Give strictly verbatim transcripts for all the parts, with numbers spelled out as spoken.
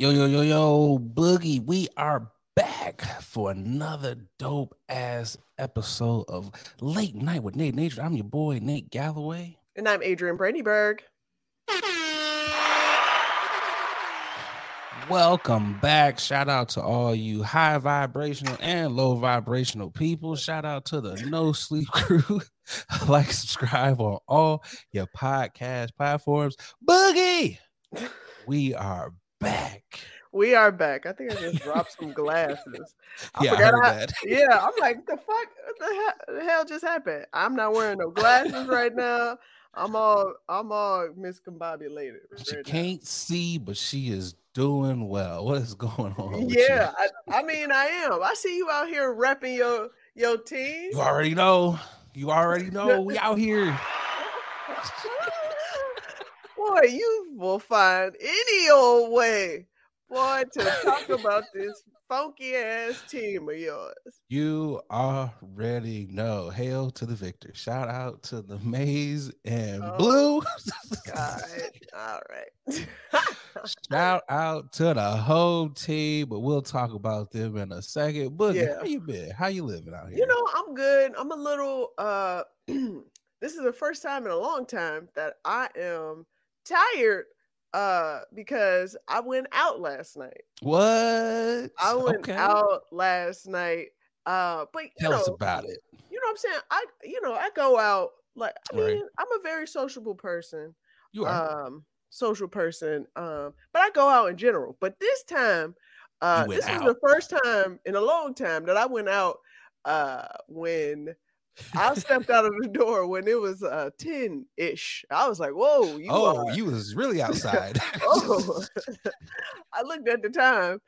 Yo, yo, yo, yo, Boogie, we are back for another dope-ass episode of Late Night with Nate Nature. I'm your boy, Nate Galloway. And I'm Adrian Brandyburg. Welcome back. Shout out to all you high vibrational and low vibrational people. Shout out to the No Sleep Crew. Like, subscribe on all your podcast platforms. Boogie, we are back. We are back. I think I just dropped some glasses. I yeah, I heard how, that. Yeah, I'm like, the fuck, what the, hell, the hell just happened? I'm not wearing no glasses right now. I'm all, I'm all miscombobulated. Right she now. Can't see, but she is doing well. What is going on? Yeah, I, I mean, I am. I see you out here repping your your team. You already know. You already know. We out here. Boy, you will find any old way, boy, to talk about this funky ass team of yours. You already know. Hail to the victor. Shout out to the maize and oh, blue. God. All right. Shout out to the whole team, but we'll talk about them in a second. Boogie, yeah. How you been? How you living out here? You know, I'm good. I'm a little, uh, this is the first time in a long time that I am tired uh because I went out last night. What? I went okay. out last night. Uh but you Tell know, us about it. You know what I'm saying? I you know, I go out like I mean, right. I'm a very sociable person. You are um social person. Um, but I go out in general. But this time, uh this out. was the first time in a long time that I went out uh when I stepped out of the door when it was uh ten-ish. I was like, whoa. You oh, are... you was really outside. oh, I looked at the time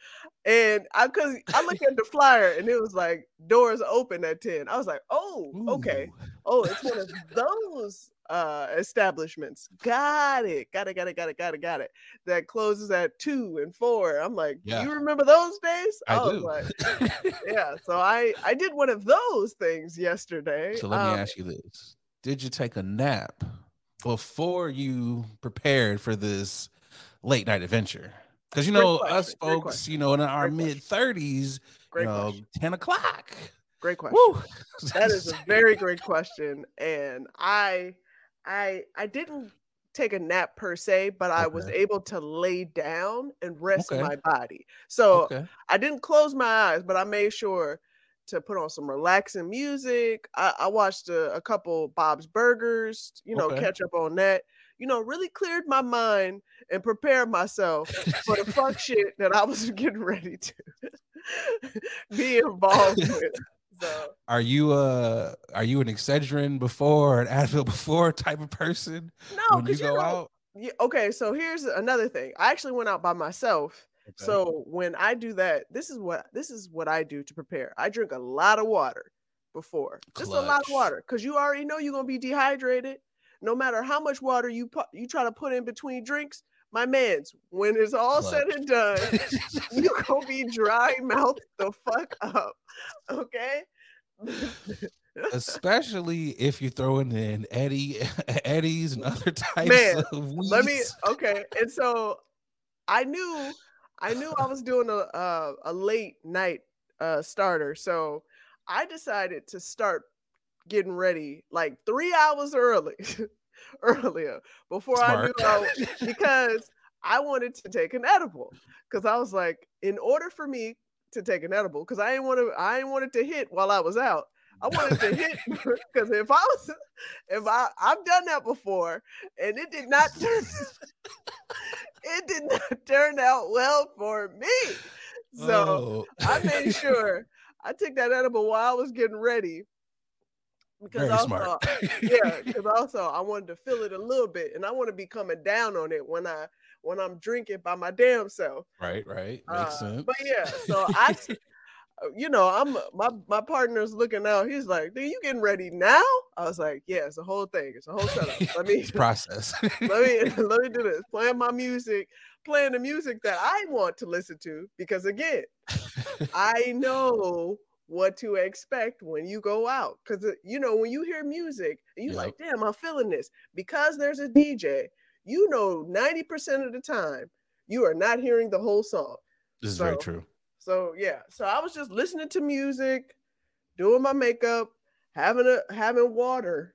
and I cause I looked at the flyer and it was like doors open at ten. I was like, oh, okay. Ooh. Oh, it's one of those uh establishments. Got it. Got it, got it, got it, got it, got it. That closes at two and four. I'm like, yeah. You remember those days? I, I was do. Like, yeah. So I, I did one of those things yesterday. So let me um, ask you this. Did you take a nap before you prepared for this late night adventure? Because you know, us folks, you know, in our mid-thirties, you know, ten o'clock. Great question. Woo. That is a very great question. And I I I didn't take a nap per se, but I okay. was able to lay down and rest okay. my body. So okay. I didn't close my eyes, but I made sure to put on some relaxing music. I, I watched a, a couple Bob's Burgers, you know, okay. catch up on that. You know, really cleared my mind and prepared myself for the fuck shit that I was getting ready to be involved with. So, are you uh are you an Excedrin before or an Advil before type of person? No, when you go you know, out. You, okay, so here's another thing. I actually went out by myself. Okay. So when I do that, this is what this is what I do to prepare. I drink a lot of water before. Clutch. Just a lot of water, because you already know you're gonna be dehydrated. No matter how much water you pu- you try to put in between drinks, my man's, when it's all Clutch. said and done, you gonna be dry mouth the fuck up, okay? Especially if you're throwing in Eddie, Eddies and other types Man, of weeds. Let me, okay. And so I knew, I knew I was doing a a, a late night uh, starter, so I decided to start getting ready like three hours early. earlier before Smart. I knew I, because I wanted to take an edible, because I was like, in order for me to take an edible, because I didn't want to I didn't want it to hit while I was out. I wanted to hit because if I was if I I've done that before and it did not turn it did not turn out well for me. So oh. I made sure I took that edible while I was getting ready. Because Very also, smart. yeah, because also I wanted to feel it a little bit, and I want to be coming down on it when I when I'm drinking by my damn self. Right, right, makes uh, sense. But yeah, so I, you know, I'm my my partner's looking out. He's like, "Dude, you getting ready now?" I was like, "Yeah, it's a whole thing. It's a whole setup. Let me it's process. let me let me do this. Playing my music, playing the music that I want to listen to, because again, I know what to expect when you go out, because you know when you hear music and you're yep. like, damn, I'm feeling this, because there's a D J, you know, ninety percent of the time you are not hearing the whole song. This is so, very true. So yeah, so I was just listening to music, doing my makeup, having a having water.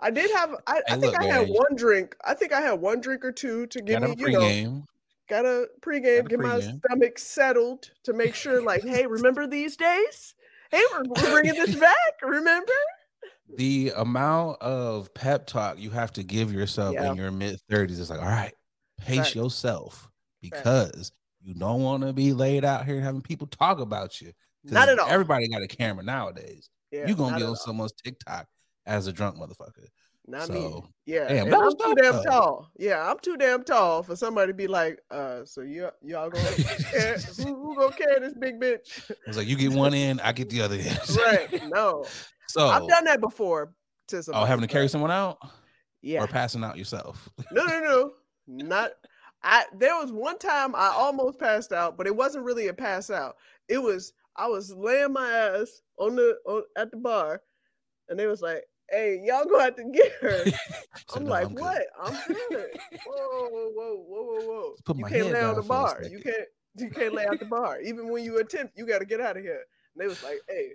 I did have. I, I think I had one drink. I think I had one drink or two to give me, you know, got a pregame, get my stomach settled to make sure, like, hey, remember these days? Hey, we're, we're bringing this back. Remember? The amount of pep talk you have to give yourself yeah. in your mid thirties is like, all right, pace right. yourself because right. you don't want to be laid out here having people talk about you. Not at all. Everybody got a camera nowadays. Yeah, you're going to be on someone's TikTok as a drunk motherfucker. Not so, me. Yeah. Damn, I'm too damn tall. tall. Yeah, I'm too damn tall for somebody to be like, uh, so you, y'all going to who, who gonna care this big bitch? It's like, you get one end, I get the other end. Right. No. So I've done that before to somebody. Oh, having to carry someone out? Yeah. Or passing out yourself? No, no, no. Not I there was one time I almost passed out, but it wasn't really a pass out. It was I was laying my ass on the on, at the bar, and they was like, hey, y'all gonna have to get her. I'm no, like, I'm what? I'm good. Whoa, whoa, whoa, whoa, whoa, whoa. You can't lay on the bar. You can't you can't lay out the bar. Even when you attempt, you gotta get out of here. And they was like, hey.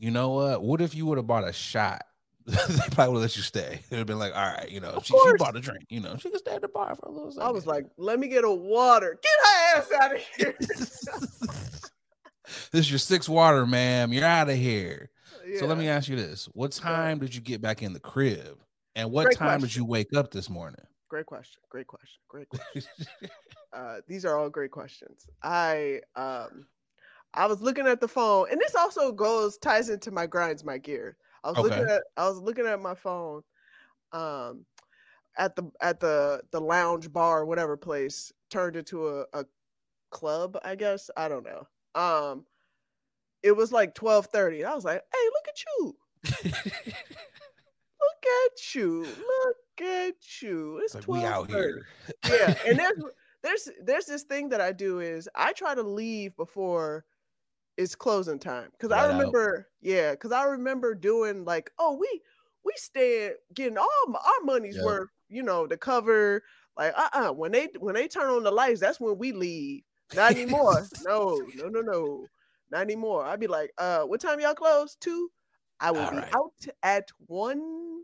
You know what? What if you would have bought a shot? They probably would let you stay. It would have been like, all right, you know, she, she bought a drink. You know, she could stay at the bar for a little second. I was like, let me get a water. Get her ass out of here. This is your sixth water, ma'am. You're out of here. Yeah. So let me ask you this. What time did you get back in the crib? And what Great time question. did you wake up this morning? Great question. Great question. Great question. uh, these are all great questions. I um, I was looking at the phone, and this also goes ties into my grinds, my gear. I was okay. looking at I was looking at my phone um, at the at the the lounge bar, whatever place, turned into a, a club, I guess. I don't know. Um, it was like twelve thirty, and I was like, hey, look at you. Look at you. Look at you. It's like, we out here. Yeah, and there's there's there's this thing that I do is I try to leave before it's closing time. Cause right I remember, out. yeah, cause I remember doing like, oh, we we stayed getting all our money's yeah. worth, you know, to cover like uh-uh. When they when they turn on the lights, that's when we leave. Not anymore. No, no, no, no. Not anymore. I'd be like, uh, what time y'all close? Two? I will All be right. out at one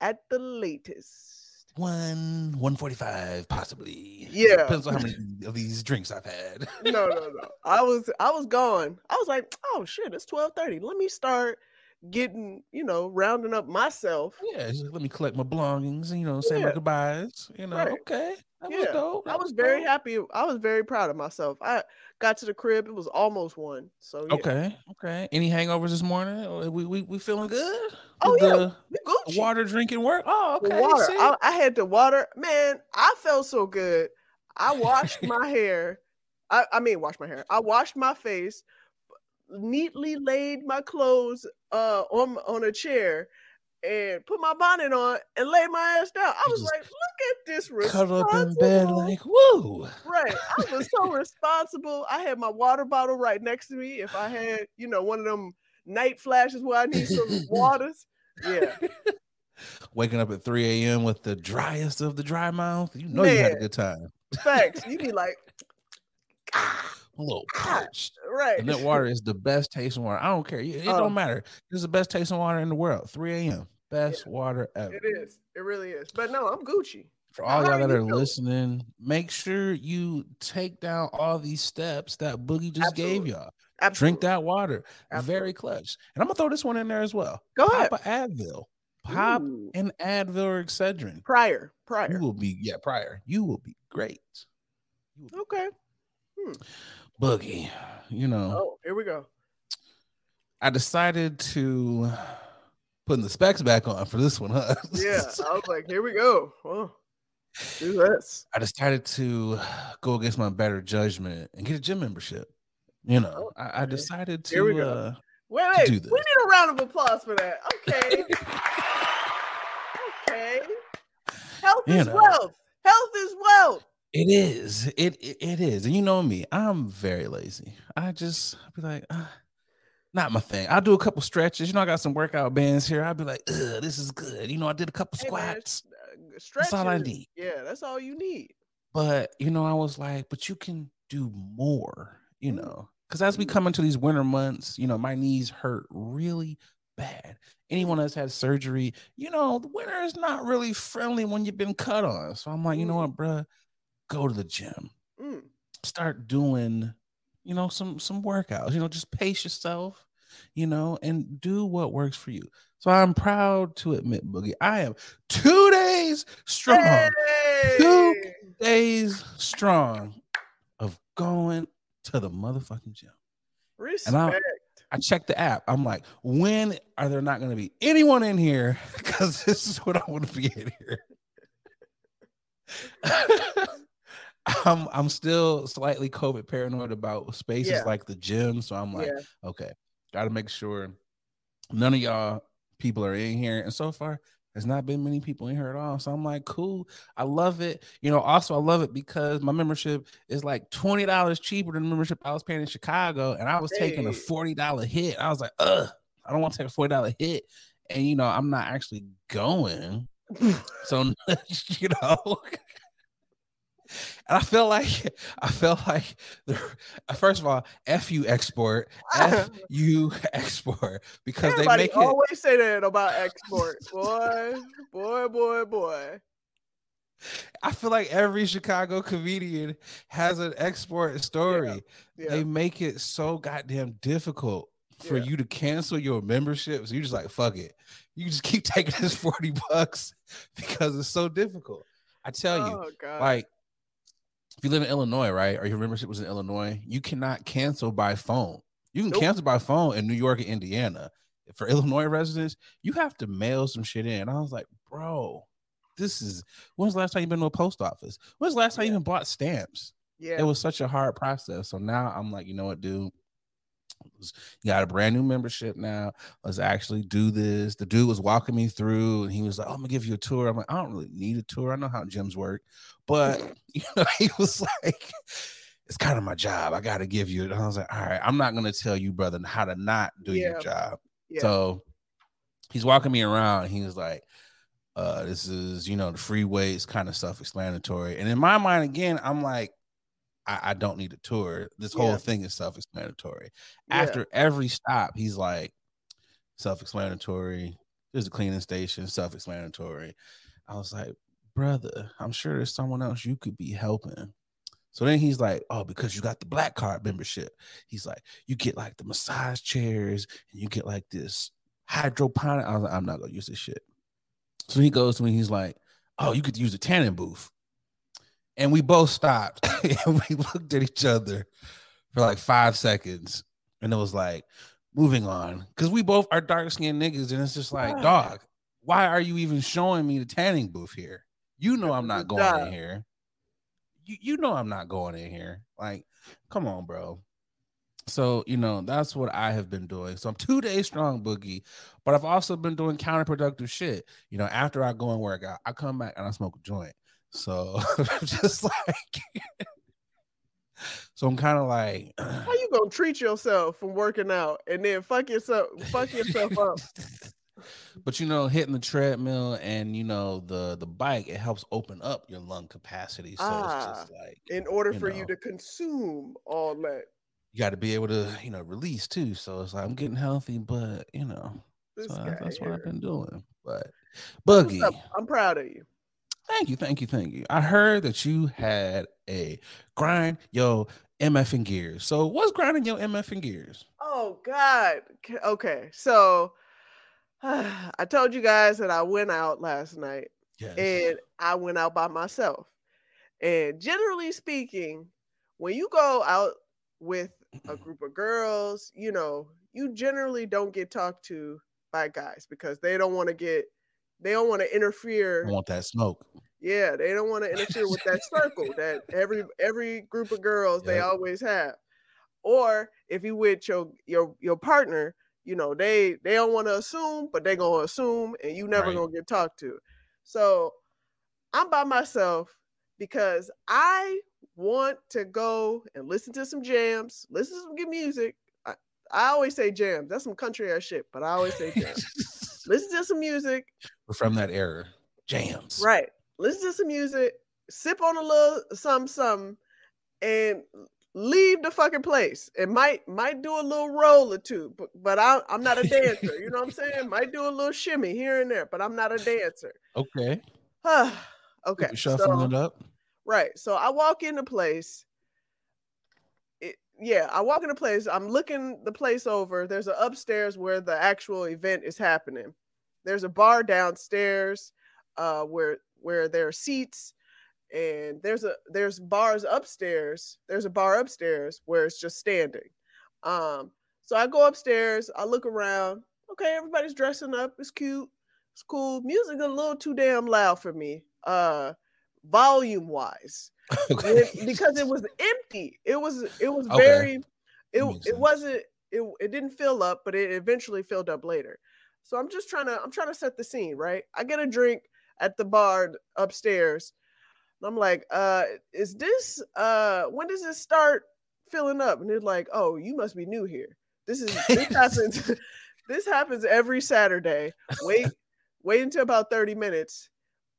at the latest. One, one forty-five, possibly. Yeah. Depends on how many of these drinks I've had. No, no, no. I was I was gone. I was like, oh shit, it's twelve thirty. Let me start getting, you know, rounding up myself. Yeah, just let me collect my belongings and, you know, say yeah. my goodbyes. You know, right. okay. That yeah. was dope. That I was, was very dope. happy. I was very proud of myself. I got to the crib. It was almost one. So yeah. okay, okay. Any hangovers this morning? We we we feeling good? Oh Did yeah. The, the water drinking work. Oh okay. Water. I, I had the water. Man, I felt so good. I washed my hair. I, I mean, washed my hair. I washed my face. Neatly laid my clothes uh on on a chair. And put my bonnet on and lay my ass down. I was like, look at this responsible. Cut up in bed like, woo. Right. I was so responsible. I had my water bottle right next to me. If I had, you know, one of them night flashes where I need some waters. Yeah. Waking up at three a.m. with the driest of the dry mouth. You know Man, you had a good time. Facts. You be like, ah. A little parched. Right. And that water is the best tasting water. I don't care. It um, don't matter. It's the best tasting water in the world. three a.m. Best yeah, water ever. It is. It really is. But no, I'm Gucci. For all y'all that are listening, make sure you take down all these steps that Boogie just Absolutely. gave y'all. Absolutely. Drink that water. Absolutely. Very clutch. And I'm going to throw this one in there as well. Go ahead. Pop an Advil. Pop Ooh. an Advil or Excedrin. Prior. Prior. You will be, yeah, prior. You will be great. Will be okay. Hmm. Boogie, you know. Oh, here we go. I decided to put the specs back on for this one, huh? Yeah, I was like, here we go. Oh, do this. I decided to go against my better judgment and get a gym membership. You know, oh, I, I decided to, here we go. Uh, wait, wait, to do this. We need a round of applause for that. Okay. Okay. Health you is know. wealth. Health is wealth. It is. It, it it is. And you know me, I'm very lazy. I just I'll be like, ah, not my thing. I'll do a couple stretches. You know, I got some workout bands here. I'll be like, ugh, this is good. You know, I did a couple hey, squats. Man, stretches. That's all I need. Yeah, that's all you need. But, you know, I was like, but you can do more, you mm-hmm. know, because as we come into these winter months, you know, my knees hurt really bad. Anyone that's had surgery, you know, the winter is not really friendly when you've been cut on. So I'm like, mm-hmm. you know what, bruh, go to the gym, mm-hmm. start doing, you know, some, some workouts, you know, just pace yourself, you know, and do what works for you. So I'm proud to admit, Boogie, I am two days strong, hey! two days strong of going to the motherfucking gym. Respect. And I, I checked the app. I'm like, when are there not going to be anyone in here? Because this is what I want to be in here. I'm I'm still slightly COVID paranoid about spaces yeah. like the gym. So I'm like, yeah. okay, got to make sure none of y'all people are in here, and so far there's not been many people in here at all. So I'm like, cool, I love it. You know, also I love it because my membership is like twenty dollars cheaper than the membership I was paying in Chicago, and I was hey. taking a forty dollars hit. I was like, ugh, I don't want to take a forty dollars hit, and you know, I'm not actually going. So you know. And I feel like, I feel like, the, first of all, F you export, F you export, because everybody they make always it, say that about export, boy, boy, boy, boy. I feel like every Chicago comedian has an export story. Yeah, yeah. They make it so goddamn difficult for yeah. you to cancel your memberships. You're just like, fuck it. You just keep taking this forty bucks because it's so difficult. I tell oh, you, God. like, if you live in Illinois, right, or your membership was in Illinois, you cannot cancel by phone. You can nope. cancel by phone in New York and Indiana. For Illinois residents, you have to mail some shit in. And I was like, bro, this is, when's the last time you've been to a post office? When's the last time yeah. you even bought stamps? Yeah. It was such a hard process. So now I'm like, you know what, dude? You got a brand new membership now. Let's actually do this. The dude was walking me through, and he was like, oh, I'm gonna give you a tour. I'm like, I don't really need a tour. I know how gyms work. But you know, he was like, it's kind of my job. I gotta give you it. And I was like, all right, I'm not gonna tell you, brother, how to not do yeah. your job. Yeah. So he's walking me around, and he was like, uh, this is, you know, the free weights, kind of self-explanatory. And in my mind, again, I'm like, I don't need a tour. This whole yeah. thing is self-explanatory. Yeah. After every stop, he's like, self-explanatory. There's a cleaning station, self-explanatory. I was like, brother, I'm sure there's someone else you could be helping. So then he's like, oh, because you got the black card membership. He's like, you get like the massage chairs and you get like this hydroponic. I was like, I'm not going to use this shit. So he goes to me, he's like, oh, you could use a tanning booth. And we both stopped and we looked at each other for like five seconds. And it was like, moving on. Because we both are dark-skinned niggas. And it's just like, God. dog, why are you even showing me the tanning booth here? You know I'm not going God. in here. You, you know I'm not going in here. Like, come on, bro. So, you know, that's what I have been doing. So I'm two days strong, Boogie. But I've also been doing counterproductive shit. You know, after I go and work out, I come back and I smoke a joint. So I'm just like, so I'm kind of like, how you gonna treat yourself from working out and then fuck yourself, fuck yourself up? But you know, hitting the treadmill and you know the the bike, it helps open up your lung capacity. So ah, it's just like, in order you for know, you to consume all that, you got to be able to you know release too. So it's like I'm getting healthy, but you know, so I, that's here. what I've been doing. But Boogie, I'm proud of you. Thank you, thank you, thank you. I heard that you had a grind yo M F and gears. So what's grinding yo M F and gears? Oh, God. Okay, so uh, I told you guys that I went out last night. Yes. And I went out by myself. And generally speaking, when you go out with a group of girls, you know, you generally don't get talked to by guys because they don't want to get They don't want to interfere. I want that smoke. Yeah, they don't want to interfere with that circle that every every group of girls yep. they always have. Or if you with your your your partner, you know, they they don't want to assume, but they're gonna assume and you never right. gonna get talked to. So I'm by myself because I want to go and listen to some jams, listen to some good music. I, I always say jams, that's some country ass shit, but I always say jams. Listen to some music. We're from that era. Jams. Right. listen to some music, sip on a little something, something, and leave the fucking place. It might might do a little roll or two, but, but I, I'm not a dancer. You know what I'm saying? Might do a little shimmy here and there, but I'm not a dancer. Okay. Okay. Shuffling so, it up. Right. So I walk into place. It, yeah, I walk into place. I'm looking the place over. There's an upstairs where the actual event is happening. There's a bar downstairs uh, where where there are seats. And there's a there's bars upstairs. There's a bar upstairs where it's just standing. Um, so I go upstairs. I look around. Okay, everybody's dressing up. It's cute. It's cool. Music a little too damn loud for me, uh, volume wise, okay. Because it was empty. It was it was okay. very. It it sense. wasn't it it didn't fill up, but it eventually filled up later. So I'm just trying to I'm trying to set the scene, right? I get a drink at the bar upstairs. I'm like, uh, is this, uh, when does this start filling up? And they're like, oh, you must be new here. This is, this happens, this happens every Saturday. Wait, wait until about thirty minutes.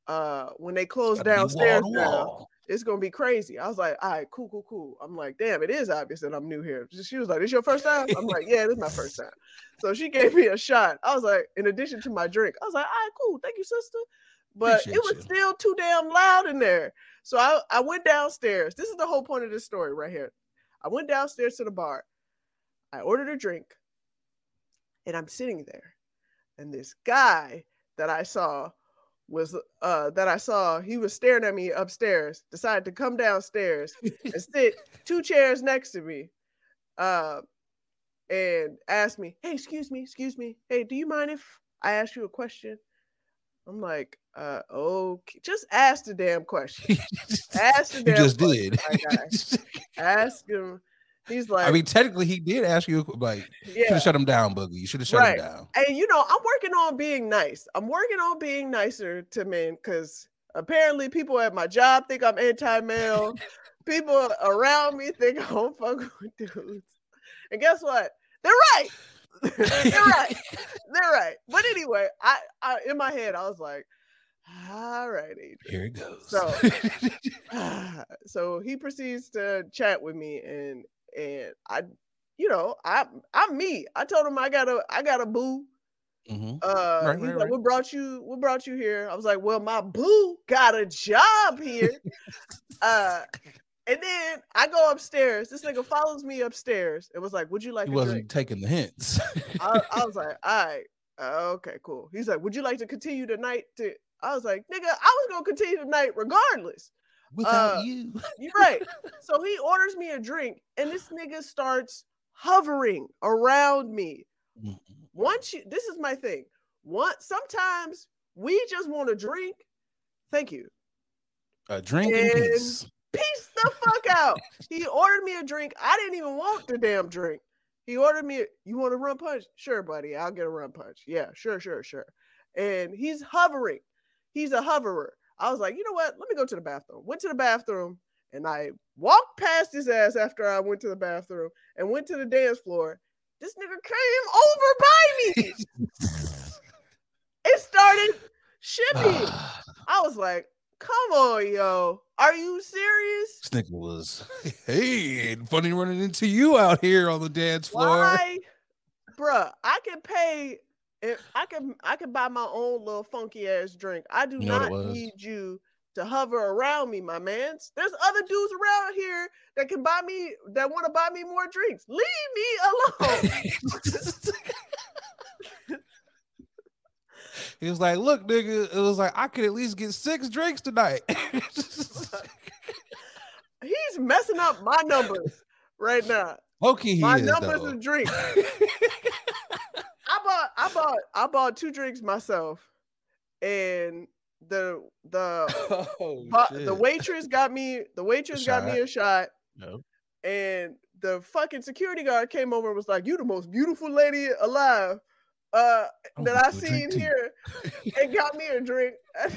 Uh, when they close downstairs, now, it's going to be crazy. I was like, all right, cool, cool, cool. I'm like, damn, it is obvious that I'm new here. She was like, this your first time? I'm like, yeah, this is my first time. So she gave me a shot. I was like, in addition to my drink, I was like, all right, cool. Thank you, sister. But Appreciate it was you. still too damn loud in there. So I, I went downstairs. This is the whole point of this story right here. I went downstairs to the bar. I ordered a drink. And I'm sitting there. And this guy that I saw was, uh, that I saw, he was staring at me upstairs, decided to come downstairs and sit two chairs next to me. Uh, and asked me, hey, excuse me, excuse me. Hey, do you mind if I ask you a question? I'm like, uh, okay, just ask the damn question. Ask the damn you just question. Did. Like, ask him. He's like, I mean, technically, he did ask you, like, yeah. You should have shut him down, Boogie. You should have shut right. him down. And, you know, I'm working on being nice. I'm working on being nicer to men because apparently people at my job think I'm anti-male. People around me think I don't fuck with dudes. And guess what? They're right. They're right. They're right. But anyway, I, I in my head I was like, all right, Adrian. Here it goes. So, uh, so he proceeds to chat with me and and I, you know, I I'm me. I told him I got a I got a boo. Mm-hmm. Uh right, he's right, like, right. What brought you what brought you here? I was like, well, my boo got a job here. uh And then I go upstairs. This nigga follows me upstairs. It was like, would you like he a drink? He wasn't taking the hints. I, I was like, all right. Uh, okay, cool. He's like, would you like to continue tonight? To? I was like, nigga, I was going to continue tonight regardless. Without uh, you. You're right. So he orders me a drink, and this nigga starts hovering around me. Once you, this is my thing. Once, sometimes we just want a drink. Thank you. A drink and peace. Peace the fuck out. He ordered me a drink. I didn't even want the damn drink. He ordered me, a, you want a rum punch? Sure, buddy. I'll get a rum punch. Yeah, sure, sure, sure. And he's hovering. He's a hoverer. I was like, you know what? Let me go to the bathroom. Went to the bathroom, and I walked past his ass after I went to the bathroom and went to the dance floor. This nigga came over by me. It started shipping. I was like, come on, yo. Are you serious? This nigga was, hey, funny running into you out here on the dance floor. Why? Bruh, I can pay, if I can I can buy my own little funky ass drink. I do you know not need you to hover around me, my mans. There's other dudes around here that can buy me, that want to buy me more drinks. Leave me alone. He was like, look, nigga, it was like, I could at least get six drinks tonight. He's messing up my numbers right now. Okay, he my is, numbers though. Of drinks. I bought, I bought, I bought two drinks myself, and the the oh, but, the waitress got me the waitress shot. got me a shot, no. And the fucking security guard came over and was like, "You the most beautiful lady alive." Uh, oh, that I seen here, and got me a drink,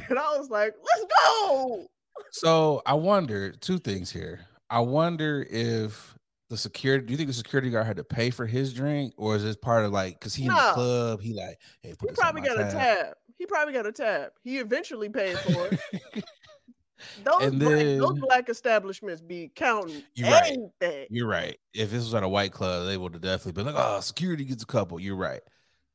and I was like, "Let's go." So I wonder two things here. I wonder if the security. Do you think the security guard had to pay for his drink, or is this part of like because he no. in the club? He like hey, put he this probably on my got tab. a tab. He He probably got a tab. He eventually paid for it. Those, then, black, those black establishments be counting you're anything. Right. You're right. If this was at a white club, they would have definitely been like, oh, security gets a couple. You're right.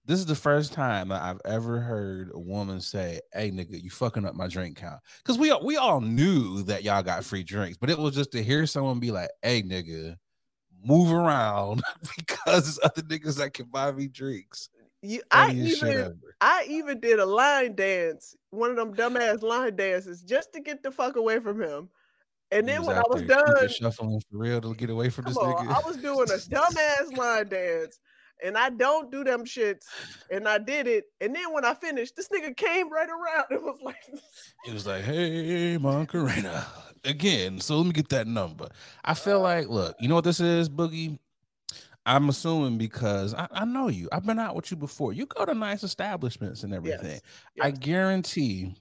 This is the first time I've ever heard a woman say, hey, nigga, you fucking up my drink count. Because we, we all knew that y'all got free drinks, but it was just to hear someone be like, hey, nigga, move around because there's other niggas that can buy me drinks. You, I even I even did a line dance, one of them dumbass line dances, just to get the fuck away from him. And then when I was done, shuffling for real to get away from this nigga. I was doing a dumbass line dance, and I don't do them shits, and I did it. And then when I finished, this nigga came right around and was like, "It was like, hey, Moncarena again." So let me get that number. I feel like, look, you know what this is, Boogie. I'm assuming because I, I know you. I've been out with you before. You go to nice establishments and everything. Yes, yes. I guarantee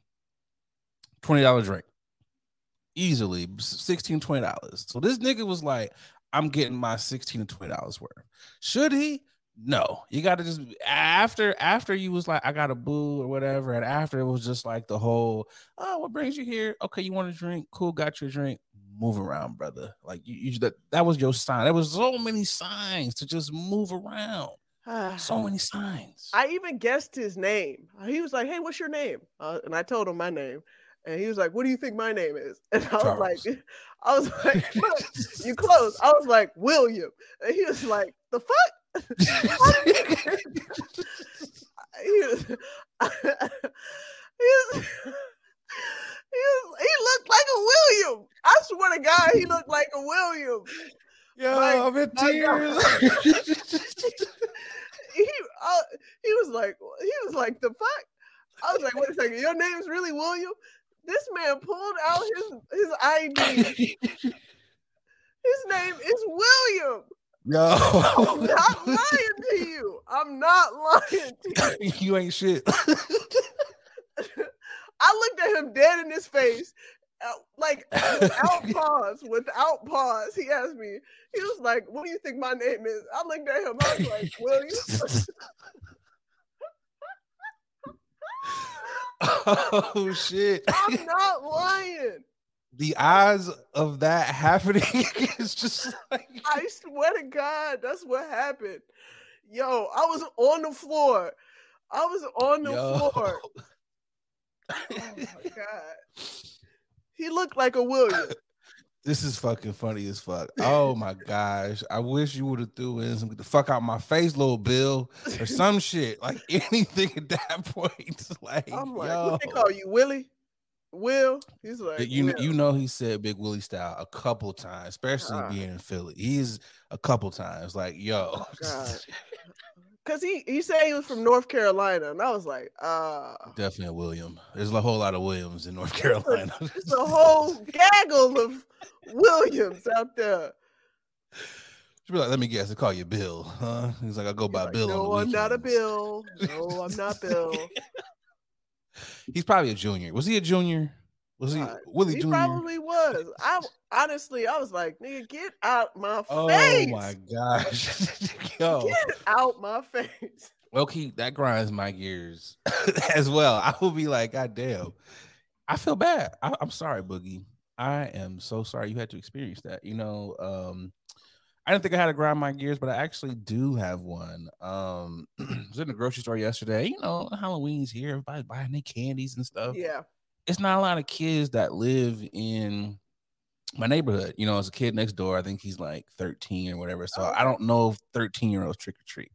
twenty dollars drink. Easily. sixteen dollars, twenty dollars. So this nigga was like, I'm getting my sixteen dollars to twenty dollars worth. Should he? No. You got to just, after after you was like, I got a boo or whatever, and after it was just like the whole, oh, what brings you here? Okay, you want a drink? Cool, got your drink. Move around, brother. Like you, you that, that was your sign. There was so many signs to just move around. Uh, so many signs. I even guessed his name. He was like, "Hey, what's your name?" Uh, and I told him my name, and he was like, "What do you think my name is?" And I Charles. was like, "I was like, look, you close." I was like, "William," and he was like, "The fuck." he was. he was He, was, he looked like a William. I swear to God, he looked like a William. Yo, like, I'm in tears. he, uh, he was like, he was like, the fuck? I was like, wait a second, your name's really William? This man pulled out his, his I D. His name is William. No, I'm not lying to you. I'm not lying to you. You ain't shit. I looked at him dead in his face, like without pause, without pause. He asked me, he was like, what do you think my name is? I looked at him, I was like, William. Oh, shit. I'm not lying. The odds of that happening is just like. I swear to God, that's what happened. Yo, I was on the floor. I was on the Yo. floor. Oh my God. He looked like a William. This is fucking funny as fuck. Oh my gosh. I wish you would have threw in some get the fuck out my face, little Bill, or some shit. Like anything at that point. Like, I'm like, yo. What they call you, Willie? Will? He's like, you, you know, he said Big Willie style a couple times, especially uh, being in Philly. He's a couple times like, yo. Oh God. Cause he, he said he was from North Carolina, and I was like, uh definitely William. There's a whole lot of Williams in North Carolina. There's a whole gaggle of Williams out there. She'd be like, let me guess, they call you Bill, huh? He's like, I go by Bill. No, I'm not a Bill. No, I'm not Bill. He's probably a junior. Was he a junior? Was he uh, Willie he Junior? He probably was. I honestly, I was like, nigga, get out my oh face. Oh my gosh. Yo. Get out my face. Well, Keith, that grinds my gears as well. I will be like, God damn. I feel bad. I, I'm sorry, Boogie. I am so sorry you had to experience that. You know, um, I didn't think I had to grind my gears, but I actually do have one. Um, I was in the grocery store yesterday. You know, Halloween's here. Everybody's buying their candies and stuff. Yeah. It's not a lot of kids that live in my neighborhood. You know, as a kid next door, I think he's like thirteen or whatever. So oh. I don't know if thirteen-year-olds trick or treat.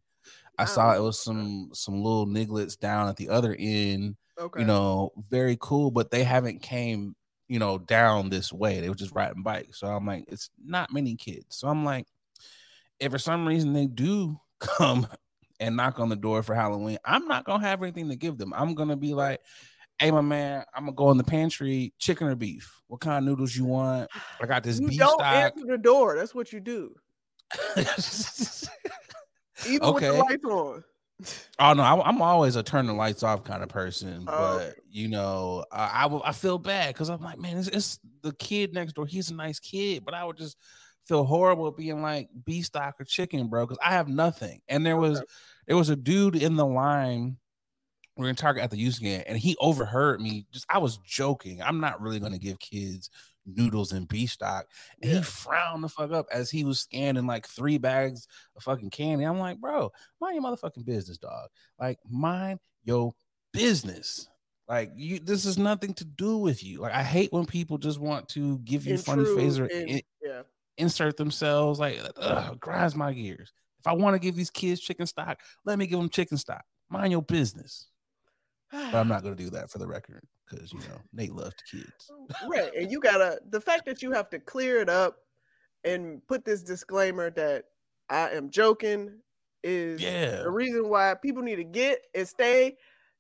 I oh. saw it was some some little nigglets down at the other end. Okay. You know, very cool, but they haven't came, you know, down this way. They were just riding bikes. So I'm like, it's not many kids. So I'm like, if for some reason they do come and knock on the door for Halloween, I'm not going to have anything to give them. I'm going to be like, hey, my man, I'm going to go in the pantry, chicken or beef? What kind of noodles you want? I got this you beef don't stock. Answer the door. That's what you do. Even okay. with the lights on. Oh, no, I, I'm always a turn the lights off kind of person. Oh. But, you know, I, I, I feel bad because I'm like, man, it's, it's the kid next door. He's a nice kid. But I would just feel horrible being like beef stock or chicken, bro, because I have nothing. And there was, okay. there was a dude in the line we were in Target at the youth game, and he overheard me. Just I was joking. I'm not really going to give kids noodles and beef stock. And yeah. He frowned the fuck up as he was scanning like three bags of fucking candy. I'm like, bro, mind your motherfucking business, dog. Like, mind your business. Like, you, this is nothing to do with you. Like, I hate when people just want to give you and funny face or and, in, yeah. insert themselves. Like, ugh, grinds my gears. If I want to give these kids chicken stock, let me give them chicken stock. Mind your business. But I'm not going to do that for the record because, you know, Nate loves kids. Right. And you got to, the fact that you have to clear it up and put this disclaimer that I am joking is yeah. the reason why people need to get and stay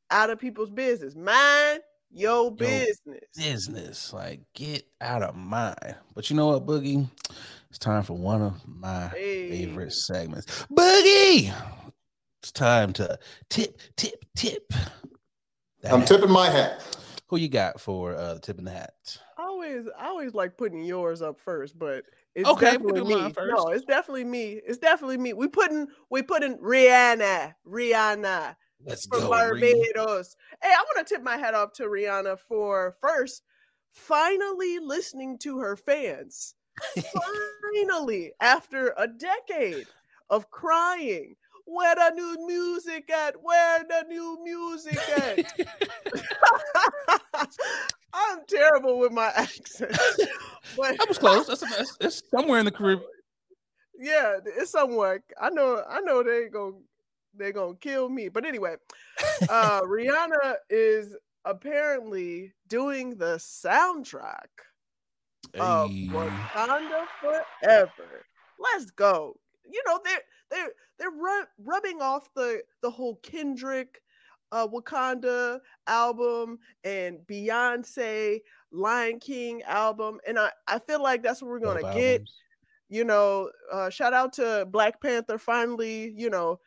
out of people's business. Mind your, your business. Business. Like, get out of mine. But you know what, Boogie? It's time for one of my hey. favorite segments. Boogie! It's time to tip, tip, tip. That I'm hat. Tipping my hat. Who you got for uh, tipping the hat? I always, I always like putting yours up first, but it's okay, definitely we'll do me. First. No, it's definitely me. It's definitely me. We putting, we putting Rihanna, Rihanna Let's from go, Barbados. Rih- hey, I want to tip my hat off to Rihanna for first, finally listening to her fans. Finally, after a decade of crying, where the new music at? Where the new music at? I'm terrible with my accent. But that was close. That's, that's, that's somewhere in the Caribbean. Yeah, it's somewhere. I know. I know they gonna they gonna kill me. But anyway, uh, Rihanna is apparently doing the soundtrack. Uh, Wakanda Forever. Let's go. You know, they're they're they're ru- rubbing off the the whole Kendrick uh Wakanda album and Beyonce Lion King album, and I I feel like that's what we're gonna Love get albums. You know, uh shout out to Black Panther finally, you know,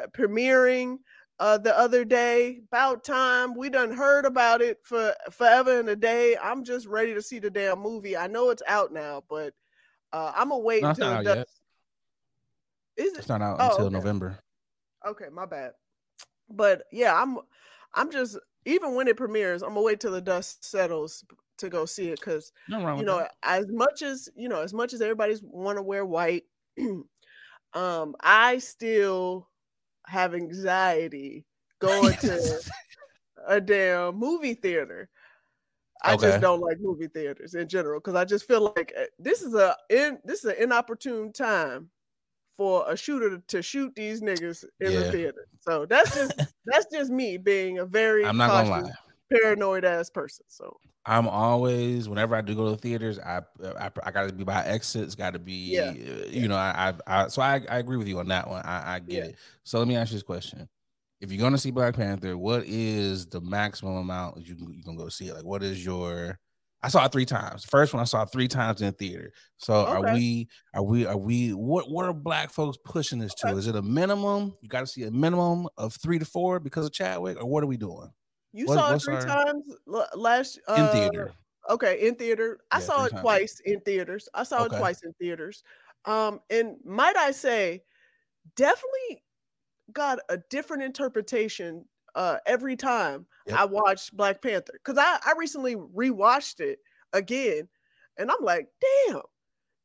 uh, premiering Uh, the other day. About time. We done heard about it for forever and a day. I'm just ready to see the damn movie. I know it's out now, but uh, I'm gonna wait. Not until out yet. Is it? It's not out oh, until okay. November. Okay, my bad. But yeah, I'm. I'm just even when it premieres, I'm gonna wait till the dust settles to go see it because you know that. as much as you know as much as everybody's want to wear white, um, I still. have anxiety going to a damn movie theater. I okay. just don't like movie theaters in general because I just feel like this is a in, this is an inopportune time for a shooter to shoot these niggas in yeah. the theater. So that's just that's just me being a very I'm not cautious, gonna lie. paranoid ass person. So I'm always whenever I do go to the theaters, I I, I got to be by exits, got to be yeah. you know I, I I so I I agree with you on that one. I, I get yeah. it. So let me ask you this question: if you're gonna see Black Panther, what is the maximum amount you you can go see it? Like, what is your? I saw it three times. First one I saw three times in the theater. So okay. are we are we are we what what are Black folks pushing this okay. to? Is it a minimum? You got to see a minimum of three to four because of Chadwick, or what are we doing? You what, saw it three our... times last uh, in theater. Okay, in theater. I yeah, saw it times. twice in theaters. I saw okay. it twice in theaters. Um, and might I say, definitely got a different interpretation uh, every time yep. I watched Black Panther. Because I, I recently rewatched it again, and I'm like, damn,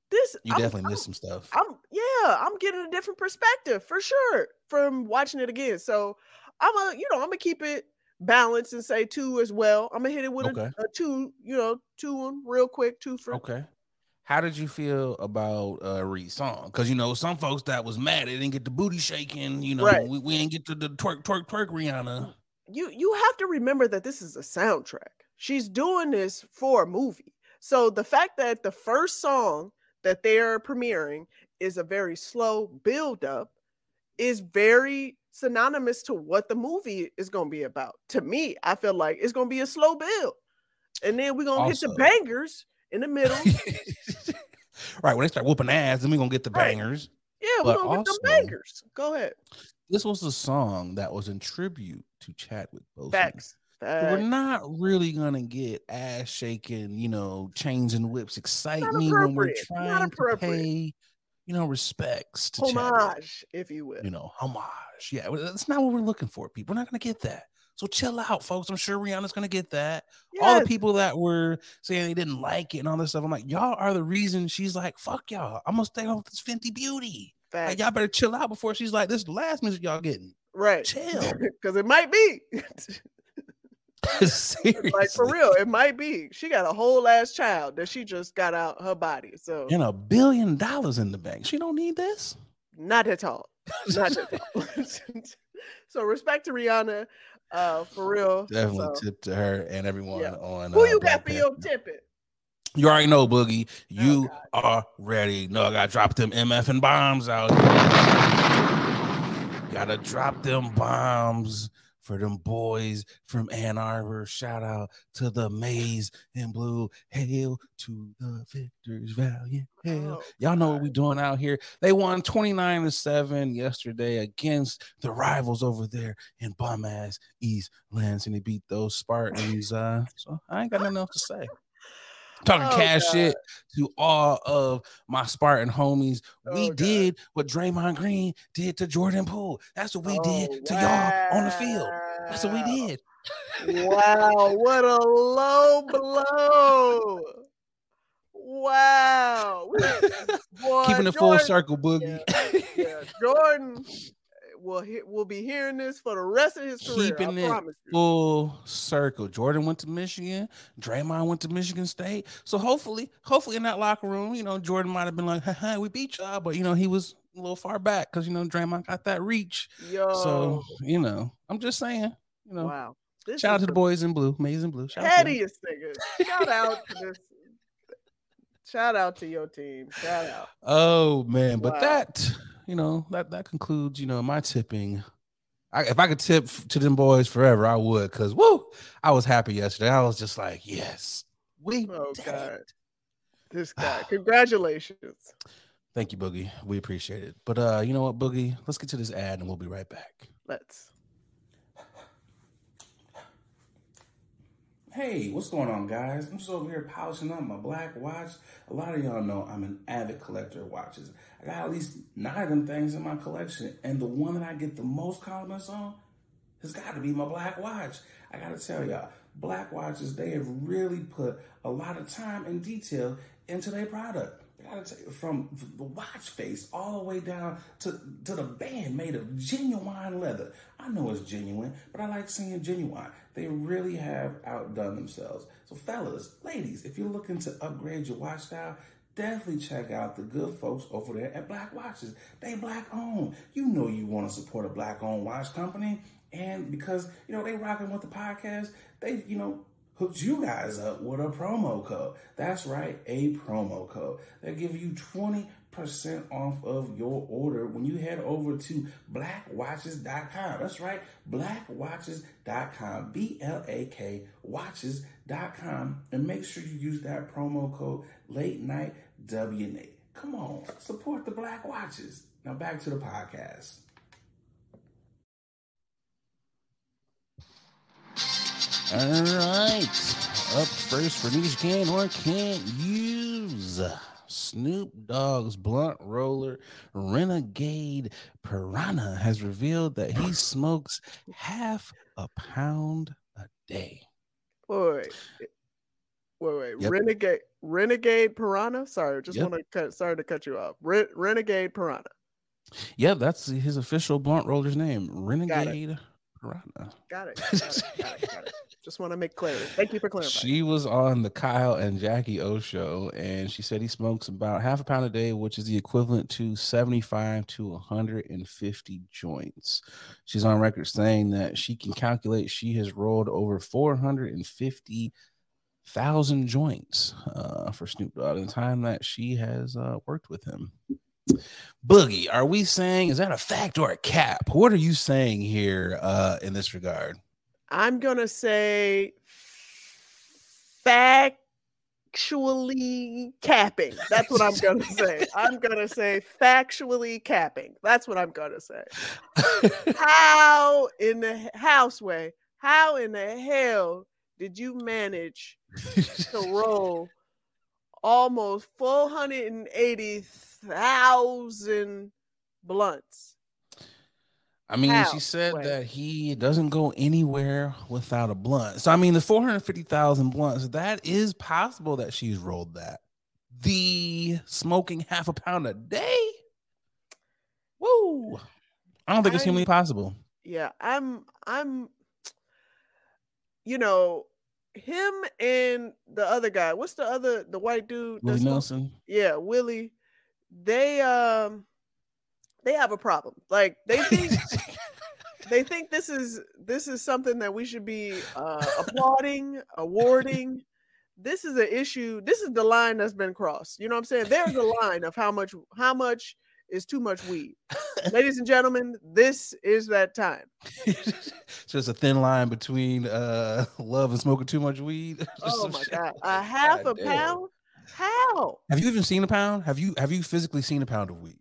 this you I'm, definitely missed some stuff. I'm yeah, I'm getting a different perspective for sure from watching it again. So I'm a you know I'm gonna keep it. Balance and say two as well. I'm gonna hit it with okay. a, a two, you know, two one real quick, two for okay. How did you feel about uh Reed's song? Because you know, some folks that was mad they didn't get the booty shaking, you know, right. we, we didn't get to the twerk, twerk, twerk, Rihanna. You you have to remember that this is a soundtrack. She's doing this for a movie. So the fact that the first song that they're premiering is a very slow build-up is very synonymous to what the movie is going to be about. To me, I feel like it's going to be a slow build. And then we're going to also, hit the bangers in the middle. Right, when they start whooping ass, then we're going to get the right. bangers. Yeah, we're going to get the bangers. Go ahead. This was a song that was in tribute to Chadwick Boseman. Facts. Facts. We're not really going to get ass-shaking, you know, chains and whips excitement when we're trying to pay... you know, respects to homage, Chadwick. If you will. You know, homage. Yeah, that's not what we're looking for, people. We're not going to get that. So chill out, folks. I'm sure Rihanna's going to get that. Yes. All the people that were saying they didn't like it and all this stuff, I'm like, y'all are the reason she's like, fuck y'all. I'm going to stay on with this fifty Beauty. Fact. Like, y'all better chill out before she's like, this is the last music y'all getting. Right. Chill. Because it might be. Seriously. Like, for real, it might be. She got a whole last child that she just got out her body. So and a billion dollars in the bank. She don't need this. Not at all. Not at all. So respect to Rihanna. Uh, for real. Definitely so. Tip to her and everyone yeah. on. Who you uh, got Black for Panther. Your tippet? You already know, Boogie. You oh, already know. I gotta drop them MFing bombs out here. Gotta drop them bombs for them boys from Ann Arbor. Shout out to the maize and blue. Hail to the victors, valiant hail. Oh, y'all know what we doing out here. They won twenty-nine to seven yesterday against the rivals over there in bum ass East Lansing. They beat those Spartans. Uh, so I ain't got nothing else to say. Talking oh, cash God. Shit to all of my Spartan homies. We oh, did what Draymond Green did to Jordan Poole. That's what we oh, did to wow. y'all on the field. That's what we did. Wow, what a low blow. Wow. Boy, keeping it full circle, Boogie. Yeah. Yeah. Jordan will he- will be hearing this for the rest of his career. Keeping it full circle. Jordan went to Michigan. Draymond went to Michigan State. So hopefully, hopefully in that locker room, you know, Jordan might have been like, haha, we beat y'all. But, you know, he was a little far back because, you know, Draymond got that reach. Yo. So, you know, I'm just saying, you know. Wow. This shout out to the boys in blue. Maize and blue. Shout pettiest niggas. Shout out to this. Shout out to your team. Shout out. Oh, man. Wow. But that... You know, that, that concludes, you know, my tipping. I, if I could tip f- to them boys forever, I would. Because, woo, I was happy yesterday. I was just like, yes. We oh, did God. It. This guy. Congratulations. Thank you, Boogie. We appreciate it. But uh, you know what, Boogie? Let's get to this ad and we'll be right back. Let's. Hey, what's going on, guys? I'm just over here polishing up my black watch. A lot of y'all know I'm an avid collector of watches. I got at least nine of them things in my collection, and the one that I get the most compliments on has got to be my black watch. I got to tell y'all, black watches, they have really put a lot of time and detail into their product. I gotta tell you, from the watch face all the way down to, to the band made of genuine leather. I know it's genuine, but I like seeing genuine. They really have outdone themselves. So fellas, ladies, if you're looking to upgrade your watch style, definitely check out the good folks over there at Black Watches. They black owned. You know you want to support a black owned watch company. And because, you know, they rocking with the podcast, they, you know, hooked you guys up with a promo code. That's right, a promo code. They'll give you twenty percent off of your order when you head over to black watches dot com. That's right, black watches dot com, B L A K, watches dot com. And make sure you use that promo code, Late Night W N A. Come on, support the Black Watches. Now back to the podcast. All right, up first for news can or can't use, Snoop Dogg's blunt roller Renegade Piranha has revealed that he smokes half a pound a day. Wait, wait, wait, wait. Yep. Renegade Renegade Piranha? Sorry, just yep. want to cut, sorry to cut you off. Re- Renegade Piranha. Yeah, that's his official blunt roller's name, Renegade Piranha. Got it. Got it. Got it. Got it. Just want to make clarity. Thank you for clarifying. She was on the Kyle and Jackie O show, and she said he smokes about half a pound a day, which is the equivalent to seventy-five to one hundred fifty joints. She's on record saying that she can calculate she has rolled over four hundred fifty thousand joints uh, for Snoop Dogg in the time that she has uh, worked with him. Boogie, are we saying, is that a fact or a cap? What are you saying here uh, in this regard? I'm going to say factually capping. That's what I'm going to say. I'm going to say factually capping. That's what I'm going to say. How in the house way, how in the hell did you manage to roll almost four hundred eighty thousand blunts? I mean, How? she said Wait. that he doesn't go anywhere without a blunt. So, I mean, the four hundred fifty thousand blunts, that is possible that she's rolled that. The smoking half a pound a day? Woo! I don't think it's humanly possible. Yeah, I'm, I'm, you know, him and the other guy. What's the other, the white dude? Willie Nelson. Yeah, Willie. They, um, they have a problem. Like they think they think this is this is something that we should be uh, applauding, awarding. This is an issue. This is the line that's been crossed. You know what I'm saying? There's a line of how much how much is too much weed. Ladies and gentlemen, this is that time. Just a thin line between uh, love and smoking too much weed. Oh my God. A half God a damn. pound? How? Have you even seen a pound? Have you have you physically seen a pound of weed?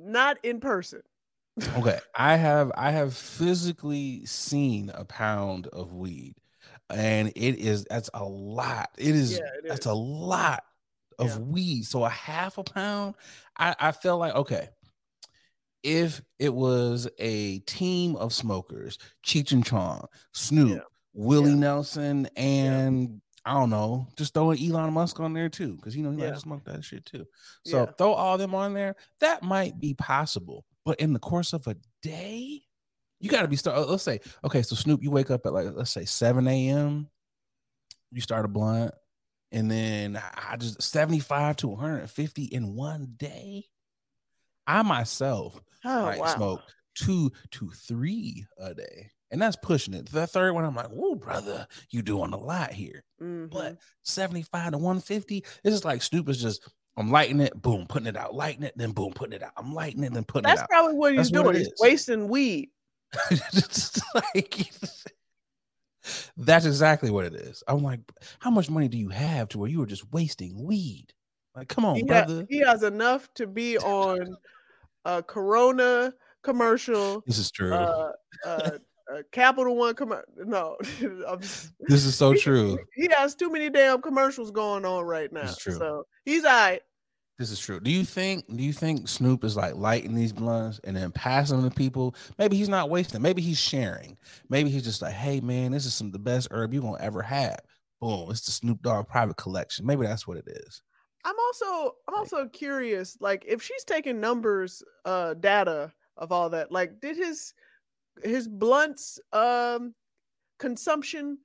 Not in person. Okay. I have I have physically seen a pound of weed. And it is that's a lot. It is, yeah, it is. that's a lot of yeah. weed. So a half a pound. I, I feel like, okay, if it was a team of smokers, Cheech and Chong, Snoop, yeah. Willie yeah. Nelson, and yeah. I don't know, just throwing Elon Musk on there too, because you know he yeah. likes to smoke that shit too. So yeah. throw all them on there. That might be possible, but in the course of a day, you got to be start. Let's say, okay, so Snoop, you wake up at like let's say seven a.m. You start a blunt, and then I just seventy-five to one hundred fifty in one day. I myself oh, might wow. smoke two to three a day. And that's pushing it. The third one, I'm like, whoa, brother, you doing a lot here. Mm-hmm. But seventy-five to one hundred fifty, this is like Snoop is just, I'm lighting it, boom, putting it out, lighting it, then boom, putting it out. I'm lighting it, then putting that's it out. That's probably what he's that's doing. What he's wasting weed. It's like, that's exactly what it is. I'm like, how much money do you have to where you are just wasting weed? Like, come on, he brother. Ha- he has enough to be on a Corona commercial. This is true. Uh, uh, Uh, Capital One commercial. No, just, this is so he, true. He has too many damn commercials going on right now. This is true. So he's all right. This is true. Do you think? Do you think Snoop is like lighting these blunts and then passing them to people? Maybe he's not wasting. Maybe he's sharing. Maybe he's just like, hey man, this is some of the best herb you're gonna ever have. Boom! It's the Snoop Dogg private collection. Maybe that's what it is. I'm also I'm also like, curious. Like if she's taking numbers, uh, data of all that. Like did his His blunts um, consumption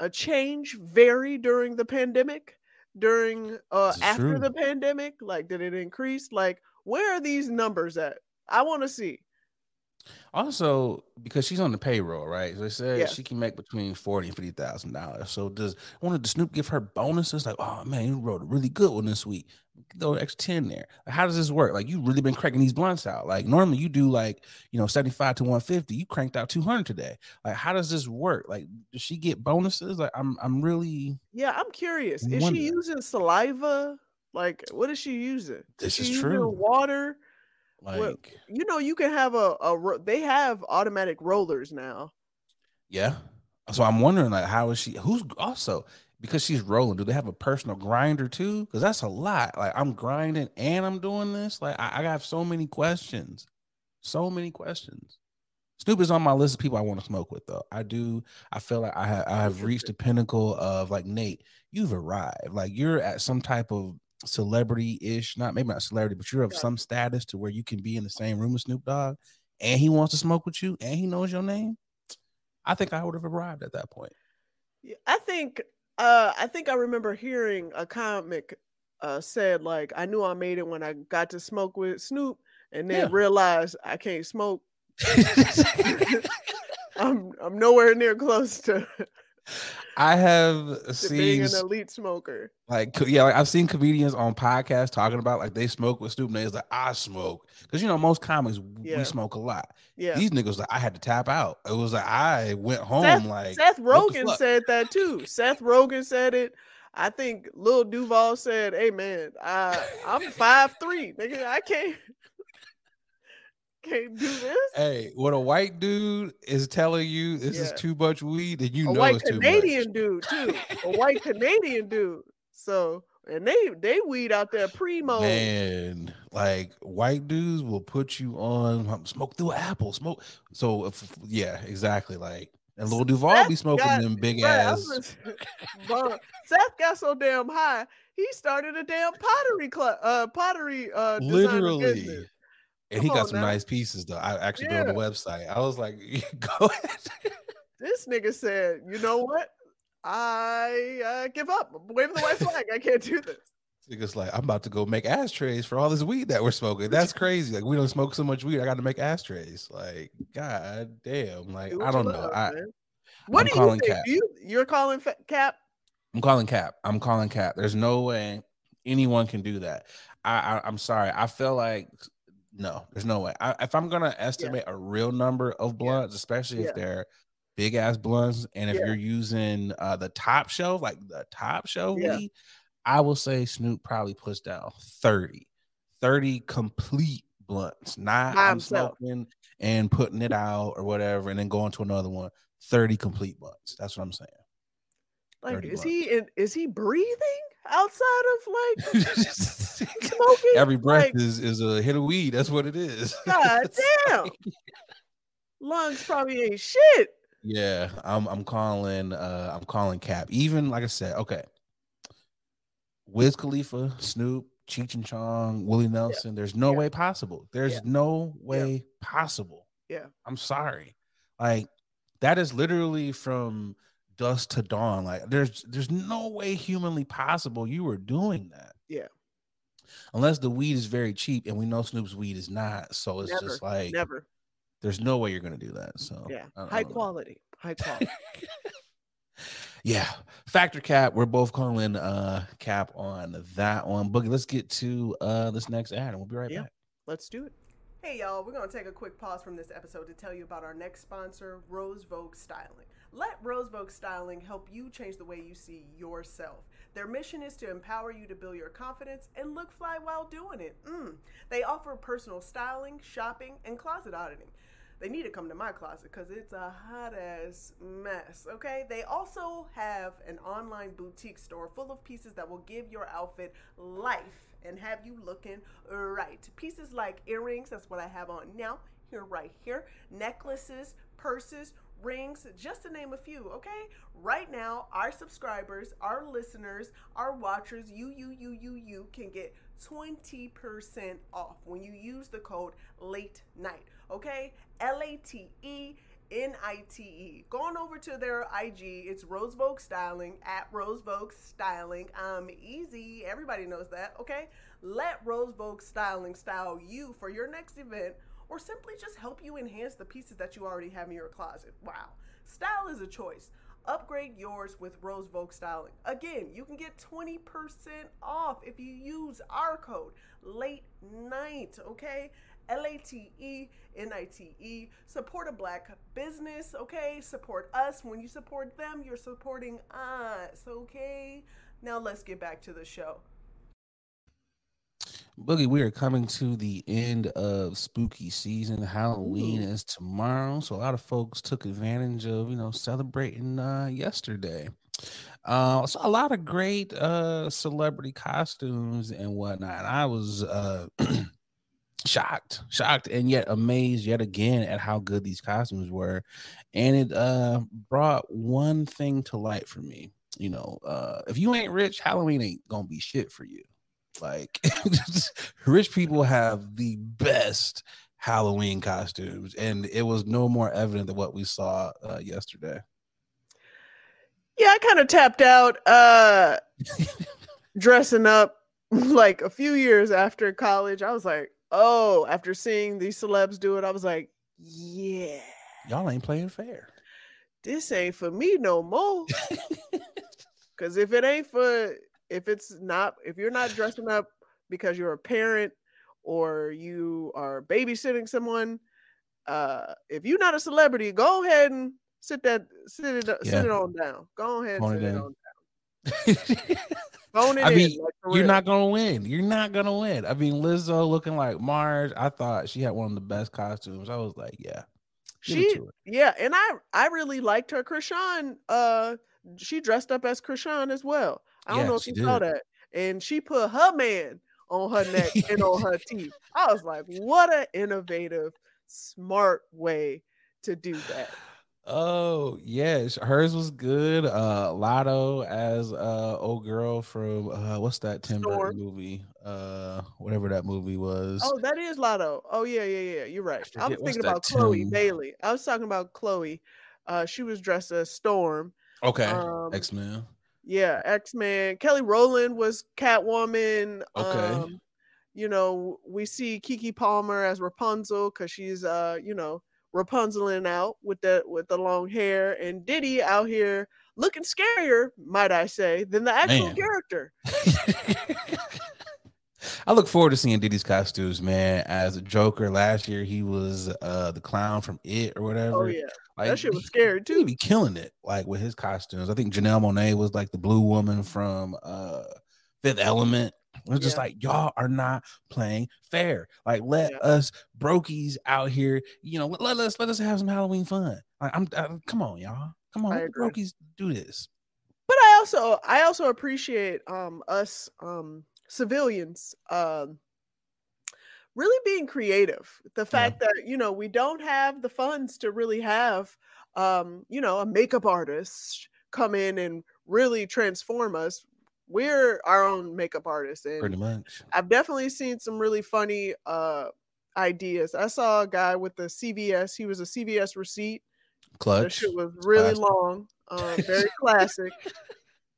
uh, change vary during the pandemic, during uh, after true. the pandemic? Like, did it increase? Like, where are these numbers at? I want to see. Also, because she's on the payroll, right? So they said yeah. she can make between forty and fifty thousand dollars. So does wanted to Snoop give her bonuses? Like, oh man, you wrote a really good one this week. Throw an extra ten there. Like, how does this work? Like, you really been cranking these blunts out. Like, normally you do like you know seventy five to one fifty. You cranked out two hundred today. Like, how does this work? Like, does she get bonuses? Like, I'm I'm really yeah. I'm curious. Wondering. Is she using saliva? Like, what is she using? This is, is true. Using water. Like, well, you know, you can have a, a they have automatic rollers now. Yeah. So I'm wondering, like, how is she? Who's also because she's rolling? Do they have a personal grinder too? Because that's a lot. Like I'm grinding and I'm doing this. Like I, I have so many questions, so many questions. Snoop is on my list of people I want to smoke with, though. I do. I feel like I have, I have reached the pinnacle of like Nate. You've arrived. Like you're at some type of celebrity-ish, not maybe not celebrity, but you're of yeah. some status to where you can be in the same room with Snoop Dogg, and he wants to smoke with you, and he knows your name. I think I would have arrived at that point. Yeah, I think. Uh, I think I remember hearing a comic uh, said like, "I knew I made it when I got to smoke with Snoop, and then yeah. realized I can't smoke. I'm I'm nowhere near close to." I have seen being an elite smoker. Like, yeah, like I've seen comedians on podcasts talking about like they smoke with Snoop, and it's like I smoke because you know most comics yeah. we smoke a lot. Yeah, these niggas like I had to tap out. It was like I went home. Seth, like Seth Rogen said that too. Seth Rogen said it. I think Lil Duval said, "Hey man, I I'm five three, nigga. I can't." Can't do this. Hey, when a white dude is telling you this yeah. is too much weed, then you a know white it's Canadian too much. Dude too. A white Canadian dude. So And they they weed out their primo. Man, like white dudes will put you on smoke through an apple smoke. So if, yeah, exactly. Like, and Lil Duval Seth be smoking got, them big bro, ass. Just, Seth got so damn high, he started a damn pottery club, uh, pottery uh, literally. Business. And Come he got on, some now. nice pieces though. I actually yeah. go on the website. I was like, go ahead. This nigga said, you know what? I uh, give up. I'm waving the white flag. I can't do this. It's like, I'm about to go make ashtrays for all this weed that we're smoking. That's crazy. Like, we don't smoke so much weed. I got to make ashtrays. Like, god damn. Like, I don't know. I, what I'm do you think? Cap. You, you're calling fa- Cap? I'm calling Cap. I'm calling Cap. There's no way anyone can do that. I, I I'm sorry. I feel like, no, there's no way. I, if I'm going to estimate yeah. a real number of blunts, yeah. especially yeah. if they're big ass blunts, and if yeah. you're using uh, the top shelf, like the top shelf, yeah. weed, I will say Snoop probably pushed out thirty, thirty complete blunts, not I'm I'm smoking and putting it out or whatever, and then going to another one. thirty complete blunts. That's what I'm saying. Like, is blunts. he in, is he breathing outside of like smoking? Every breath like, is is a hit of weed. That's what it is. God damn, like, lungs probably ain't shit. Yeah, I'm I'm calling uh I'm calling Cap. Even like I said, okay. Wiz Khalifa, Snoop, Cheech and Chong, Willie Nelson. Yeah. There's no yeah. way possible. There's yeah. no way yeah. possible. Yeah. I'm sorry. Like, that is literally from dusk to dawn. Like, there's there's no way humanly possible you were doing that. Yeah. Unless the weed is very cheap, and we know Snoop's weed is not. So it's never, just like never. There's no way you're gonna do that. So yeah, high quality, high quality. Yeah, factor Cap. We're both calling uh Cap on that one. Boogie, let's get to uh this next ad, and we'll be right yeah. back. Let's do it. Hey y'all, we're gonna take a quick pause from this episode to tell you about our next sponsor, Rose Vogue Styling. Let Rose Vogue Styling help you change the way you see yourself. Their mission is to empower you to build your confidence and look fly while doing it. Mm. They offer personal styling, shopping, and closet auditing. They need to come to my closet because it's a hot ass mess, okay? They also have an online boutique store full of pieces that will give your outfit life and have you looking right. Pieces like earrings, that's what I have on now, here, right here, necklaces, purses, rings, just to name a few, okay? Right now, our subscribers, our listeners, our watchers, you, you, you, you, you can get twenty percent off when you use the code LATE NIGHT, okay? L A T E N I T E. Go on over to their I G. It's Rose Vogue Styling, at Rose Vogue Styling. Um, easy. Everybody knows that, okay? Let Rose Vogue Styling style you for your next event, or simply just help you enhance the pieces that you already have in your closet. Wow. Style is a choice. Upgrade yours with Rose Vogue Styling. Again, you can get twenty percent off if you use our code LATE NIGHT, okay? L A T E N I T E. Support a black business, okay? Support us. When you support them, you're supporting us, okay? Now let's get back to the show. Boogie, we are coming to the end of spooky season. Halloween is tomorrow, so a lot of folks took advantage of, you know, celebrating uh, yesterday. Uh, so a lot of great uh, celebrity costumes and whatnot. I was uh, shocked, shocked, and yet amazed yet again at how good these costumes were. And it uh, brought one thing to light for me. You know, uh, if you ain't rich, Halloween ain't gonna be shit for you. Like, rich people have the best Halloween costumes, and it was no more evident than what we saw uh, yesterday. Yeah, I kind of tapped out uh, dressing up like a few years after college. I was like, oh, after seeing these celebs do it, I was like, yeah. Y'all ain't playing fair. This ain't for me no more. Because if it ain't for... If it's not, if you're not dressing up because you're a parent or you are babysitting someone, uh, if you're not a celebrity, go ahead and sit that, sit it, yeah. sit it on down. Go ahead and sit it, it on down. Phone it I in, mean, like you're not gonna win. You're not gonna win. I mean, Lizzo looking like Marge. I thought she had one of the best costumes. I was like, yeah, she, yeah, and I, I really liked her. Krishan, uh, she dressed up as Krishan as well. I don't yeah, know if you did. saw that. and she put her man on her neck and on her teeth. I was like, what an innovative, smart way to do that. Oh yes, hers was good. Uh, Lotto as uh old girl from uh what's that Tim Burton movie? Uh, whatever that movie was. Oh, that is Lotto. Oh yeah, yeah, yeah. You're right. I, I was thinking about Chloe Tim? Bailey. I was talking about Chloe. Uh, she was dressed as Storm. Okay. Um, X-Men. Yeah, X-Men. Kelly Rowland was Catwoman. Okay. Um, you know, we see Keke Palmer as Rapunzel because she's uh, you know. Rapunzeling out with the with the long hair, and Diddy out here looking scarier, might I say, than the actual man. Character. I look forward to seeing Diddy's costumes, man. As a Joker last year, he was uh the clown from It or whatever. Oh yeah, like, that shit was scary too. He be killing it like with his costumes. I think Janelle Monáe was like the blue woman from uh Fifth Element. It's just yeah. like, y'all are not playing fair. Like, let yeah. us brokies out here, you know, let, let us let us have some Halloween fun. Like, I'm, I'm come on, y'all. Come on, let the brokies do this. But I also I also appreciate um us um civilians um really being creative. The fact yeah. that, you know, we don't have the funds to really have um, you know, a makeup artist come in and really transform us. We're our own makeup artists, and pretty much. I've definitely seen some really funny uh ideas. I saw a guy with a C V S. He was a C V S receipt. Clutch. That shit was really classic. long, um, very classic.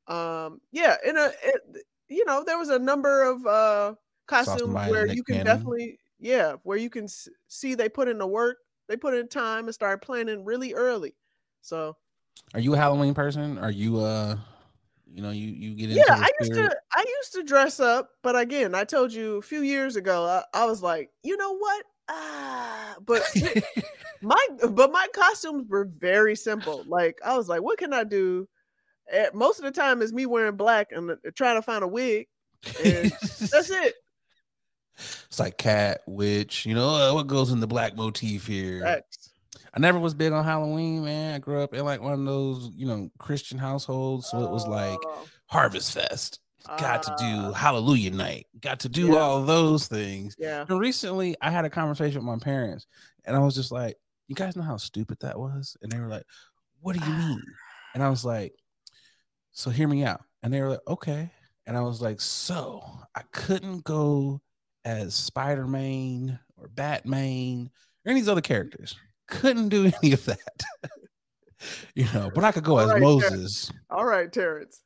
Um, yeah, and a it, you know there was a number of uh costumes where you can definitely yeah where you can see they put in the work, they put in time, and start planning really early. So, are you a Halloween person? Are you uh? You know, you you get into yeah. I used to I used to dress up, but again, I told you a few years ago, I, I was like, you know what? Ah, but my but my costumes were very simple. Like I was like, what can I do? And most of the time, it's me wearing black and trying to find a wig, and that's it. It's like cat, witch. You know what goes in the black motif here. That's- I never was big on Halloween, man. I grew up in like one of those, you know, Christian households. So it was like Harvest Fest. Got uh, to do Hallelujah Night. Got to do yeah. all those things. Yeah. And recently I had a conversation with my parents and I was just like, you guys know how stupid that was? And they were like, what do you mean? And I was like, so hear me out. And they were like, okay. And I was like, so I couldn't go as Spider-Man or Batman or any of these other characters. Couldn't do any of that, you know, but I could go all as right, Moses. Terrence. All right, Terrence.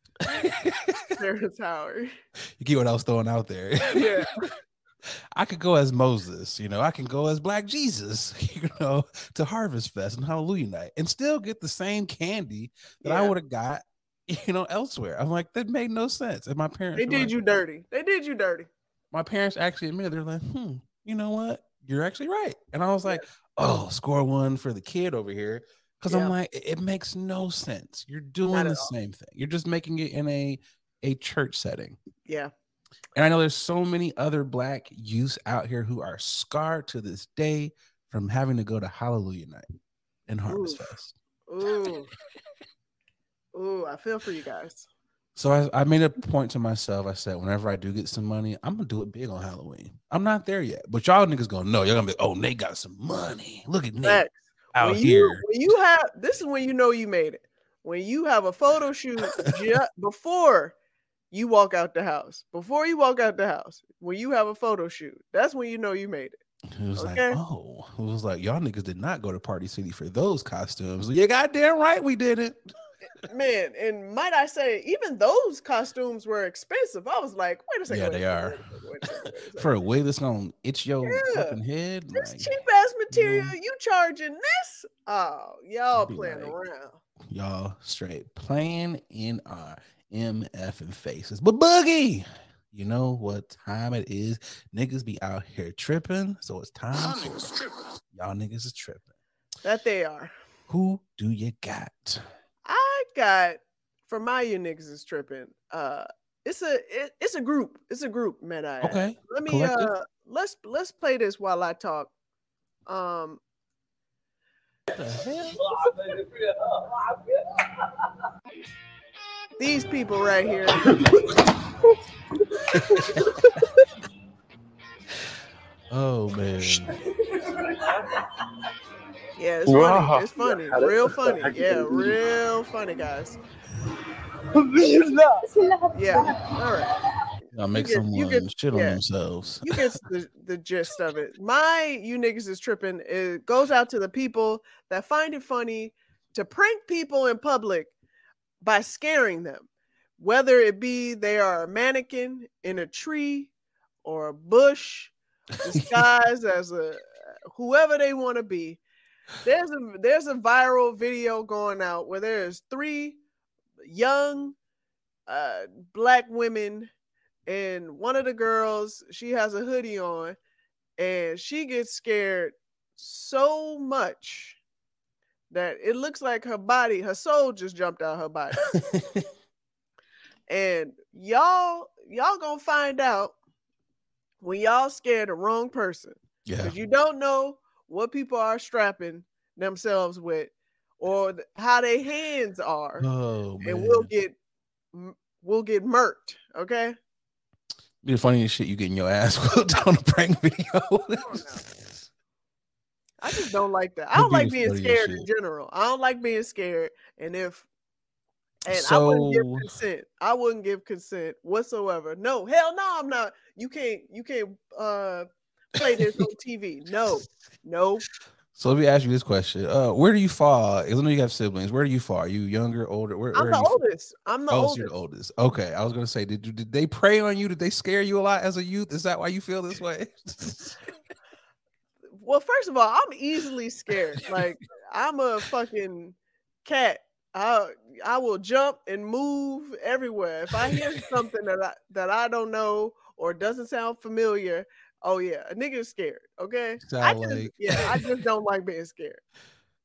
Terrence Howard. You get what I was throwing out there. Yeah. I could go as Moses, you know, I can go as Black Jesus, you know, to Harvest Fest and Hallelujah Night and still get the same candy that yeah. I would have got, you know, elsewhere. I'm like, that made no sense. And my parents They did like, you dirty. They did you dirty. My parents actually admitted, they're like, hmm, you know what? You're actually right. And I was like, yeah. oh, score one for the kid over here. Because yeah. I'm like, it, it makes no sense. You're doing the same thing. You're just making it in a, a church setting. Yeah. And I know there's so many other Black youths out here who are scarred to this day from having to go to Hallelujah Night and Harvest Ooh. Fest. Ooh. Ooh, I feel for you guys. So I, I made a point to myself. I said, whenever I do get some money, I'm going to do it big on Halloween. I'm not there yet. But y'all niggas going to know. Y'all going to be, oh, Nate got some money. Look at Nate Max, out when here. You, when you have, this is when you know you made it. When you have a photo shoot before you walk out the house. Before you walk out the house. When you have a photo shoot. That's when you know you made it. It was okay. like, oh. It was like, y'all niggas did not go to Party City for those costumes. You goddamn right we didn't. Man, and might I say, even those costumes were expensive. I was like, wait a second. Yeah, they are. For a wig that's gonna itch your yeah. fucking head. This like, cheap ass material, you charging this? Oh, y'all playing like, around. Y'all straight playing in our M F and faces. But Boogie, you know what time it is. Niggas be out here tripping, so it's time. Y'all niggas tripping. Y'all niggas is tripping. That they are. Who do you got? I got for my you niggas is tripping. Uh, it's a it, it's a group. It's a group, man. I okay. Let me Collective. uh let's let's play this while I talk. Um. What the hell? These people right here. Oh man. Yeah, it's wow. funny. It's funny. Real funny. Yeah, real funny, guys. Yeah. All right. I'll make get, someone get, shit on yeah. themselves. You get the, the gist of it. My you niggas is tripping. It goes out to the people that find it funny to prank people in public by scaring them, whether it be they are a mannequin in a tree or a bush, disguised as a whoever they want to be. There's a there's a viral video going out where there's three young uh, black women, and one of the girls, she has a hoodie on, and she gets scared so much that it looks like her body, her soul just jumped out of her body. And y'all, y'all gonna find out when y'all scared the wrong person. Yeah. Because you don't know what people are strapping themselves with or th- how their hands are. Oh, and man. we'll get we'll get murked, okay? Be the funniest shit you get in your ass whipped on a prank video. I just don't like that. I don't like being scared in general. I don't like being scared. And if and so, I wouldn't give consent. I wouldn't give consent whatsoever. No, hell no, I'm not. You can't you can't uh play this on T V. No, no. So let me ask you this question. Uh, where do you fall? I know you have siblings. Where do you fall? Are you younger, older? Where, I'm where the oldest. Fall? I'm the oh, oldest. So you're the oldest. Okay. I was going to say, did, did they prey on you? Did they scare you a lot as a youth? Is that why you feel this way? Well, first of all, I'm easily scared. Like, I'm a fucking cat. I I will jump and move everywhere. If I hear something that I, that I don't know or doesn't sound familiar, oh yeah, a nigga is scared. Okay, sound I just, like, yeah, I just don't like being scared.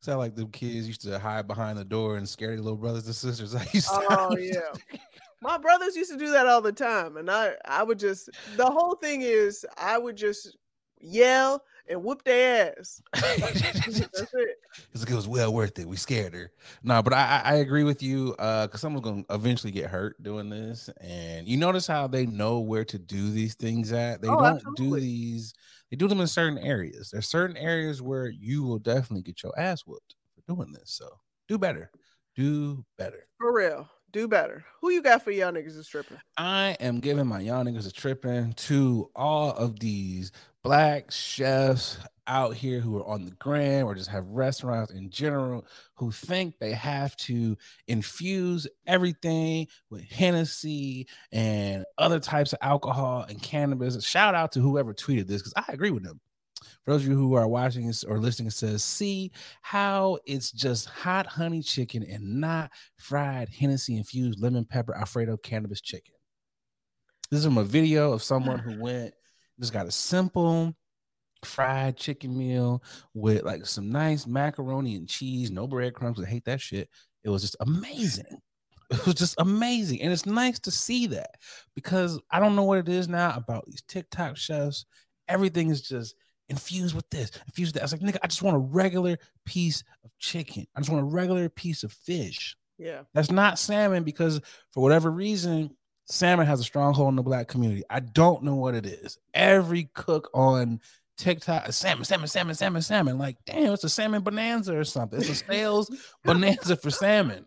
Sound like them kids used to hide behind the door and scare their little brothers and sisters. I used to. Oh yeah, my brothers used to do that all the time, and I, I would just. The whole thing is, I would just yell and whoop their ass. That's it. It was well worth it. We scared her. No, but I, I agree with you uh, because someone's gonna eventually get hurt doing this, and you notice how they know where to do these things at. They oh, don't absolutely. do these. They do them in certain areas. There's certain areas where you will definitely get your ass whooped for doing this. So do better. Do better. For real. Do better. Who you got for y'all niggas is tripping? I am giving my y'all niggas a tripping to all of these black chefs out here who are on the gram or just have restaurants in general who think they have to infuse everything with Hennessy and other types of alcohol and cannabis. Shout out to whoever tweeted this because I agree with them. For those of you who are watching this or listening, it says, see how it's just hot honey chicken and not fried Hennessy infused lemon pepper Alfredo cannabis chicken. This is from a video of someone who went, just got a simple fried chicken meal with like some nice macaroni and cheese, no breadcrumbs. I hate that shit. It was just amazing. It was just amazing. And it's nice to see that because I don't know what it is now about these TikTok chefs. Everything is just infused with this, infused with that. I was like, nigga, I just want a regular piece of chicken. I just want a regular piece of fish. Yeah. That's not salmon because for whatever reason, salmon has a stronghold in the black community. I don't know what it is. Every cook on TikTok, salmon, salmon, salmon, salmon, salmon. Like, damn, it's a salmon bonanza or something. It's a sales bonanza for salmon.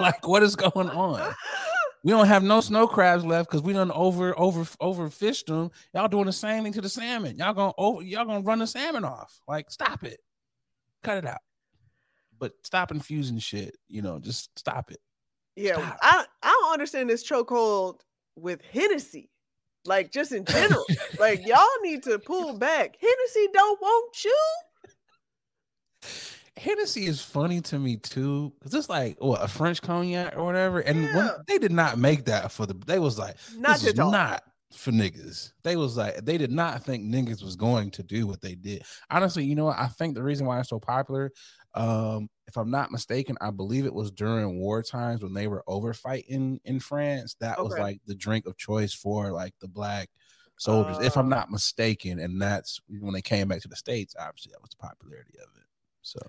Like, what is going on? We don't have no snow crabs left because we done over, over, overfished them. Y'all doing the same thing to the salmon. Y'all gonna over, y'all gonna run the salmon off. Like, stop it, cut it out. But stop infusing shit. You know, just stop it. Yeah, stop. I I don't understand this chokehold with Hennessy. Like, just in general, like y'all need to pull back. Hennessy don't want you. Hennessy is funny to me too, because it's like what, a French cognac or whatever, and yeah. when, they did not make that for the. They was like, not this is not for niggas. They was like, they did not think niggas was going to do what they did. Honestly, you know what? I think the reason why it's so popular, um, if I'm not mistaken, I believe it was during war times when they were overfighting in France. That okay. was like the drink of choice for like the black soldiers, uh, if I'm not mistaken. And that's when they came back to the States. Obviously, that was the popularity of it. So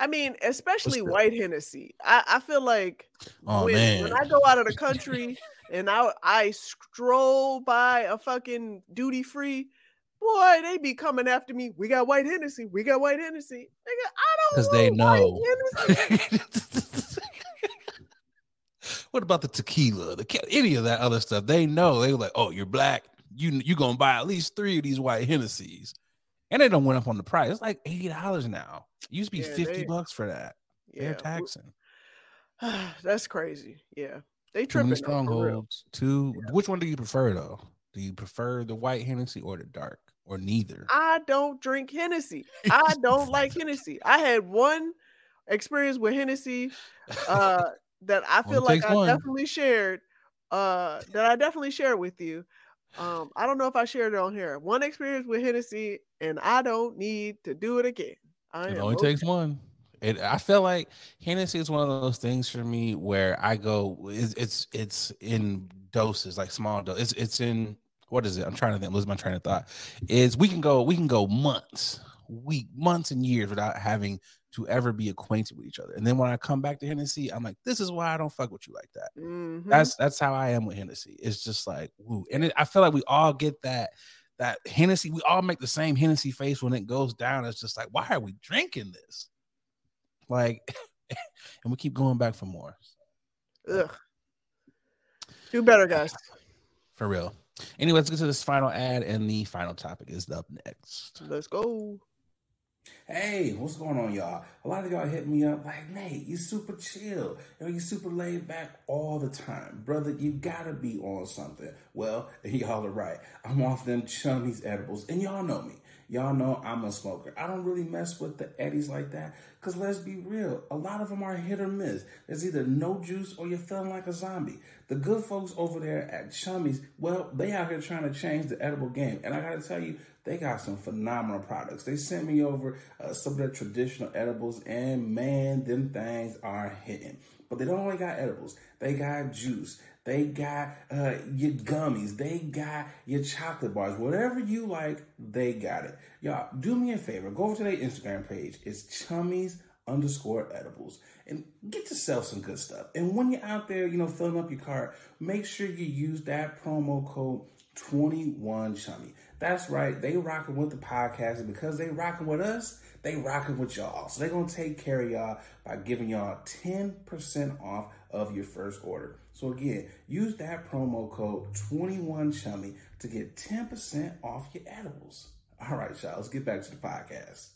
I mean, especially white Hennessy. I, I feel like oh, when, man. when I go out of the country and I I stroll by a fucking duty free, boy, they be coming after me. We got white Hennessy. We got white Hennessy. Nigga, I don't Because they know. What about the tequila? The any of that other stuff? They know. They were like, oh, you're black. You you gonna buy at least three of these white Hennessy's. And they don't went up on the price. It's like eighty dollars now. It used to be yeah, fifty they, bucks for that. Yeah. They're taxing. That's crazy. Yeah. They tripping. Strongholds. Two. Yeah. Which one do you prefer though? Do you prefer the white Hennessy or the dark or neither? I don't drink Hennessy. I don't like Hennessy. I had one experience with Hennessy uh, that I feel like I one. definitely shared. Uh, that I definitely shared with you. Um, I don't know if I shared it on here. One experience with Hennessy, and I don't need to do it again. I it only okay. takes one. It. I feel like Hennessy is one of those things for me where I go. It's it's, it's in doses, like small doses. It's it's in what is it? I'm trying to think. Lose my train of thought. Is we can go we can go months, week, months, and years without having to ever be acquainted with each other. And then when I come back to Hennessy, I'm like, this is why I don't fuck with you like that. Mm-hmm. That's that's how I am with Hennessy. It's just like, woo. And it, I feel like we all get that that Hennessy. We all make the same Hennessy face when it goes down. It's just like, why are we drinking this? Like, and we keep going back for more. Ugh. Do better, guys. For real. Anyway, let's get to this final ad, and the final topic is up next. Let's go. Hey, what's going on, y'all? A lot of y'all hit me up like, Nate, you super chill. You know, you super laid back all the time. Brother, you gotta be on something. Well, y'all are right. I'm off them Chummies edibles, and y'all know me. Y'all know I'm a smoker. I don't really mess with the eddies like that, because let's be real, a lot of them are hit or miss. There's either no juice or you're feeling like a zombie. The good folks over there at Chummies, well, they out here trying to change the edible game. And I gotta tell you, they got some phenomenal products. They sent me over uh, some of their traditional edibles, and man, them things are hitting. But they don't only got edibles. They got juice. They got uh, your gummies. They got your chocolate bars. Whatever you like, they got it. Y'all, do me a favor. Go over to their Instagram page. It's Chummies underscore edibles. And get yourself some good stuff. And when you're out there, you know, filling up your cart, make sure you use that promo code twenty-one chummy. That's right. They rocking with the podcast, and because they rocking with us, they rocking with y'all. So they're going to take care of y'all by giving y'all ten percent off of your first order. So again, use that promo code twenty-one chummy to get ten percent off your edibles. All right, y'all, let's get back to the podcast.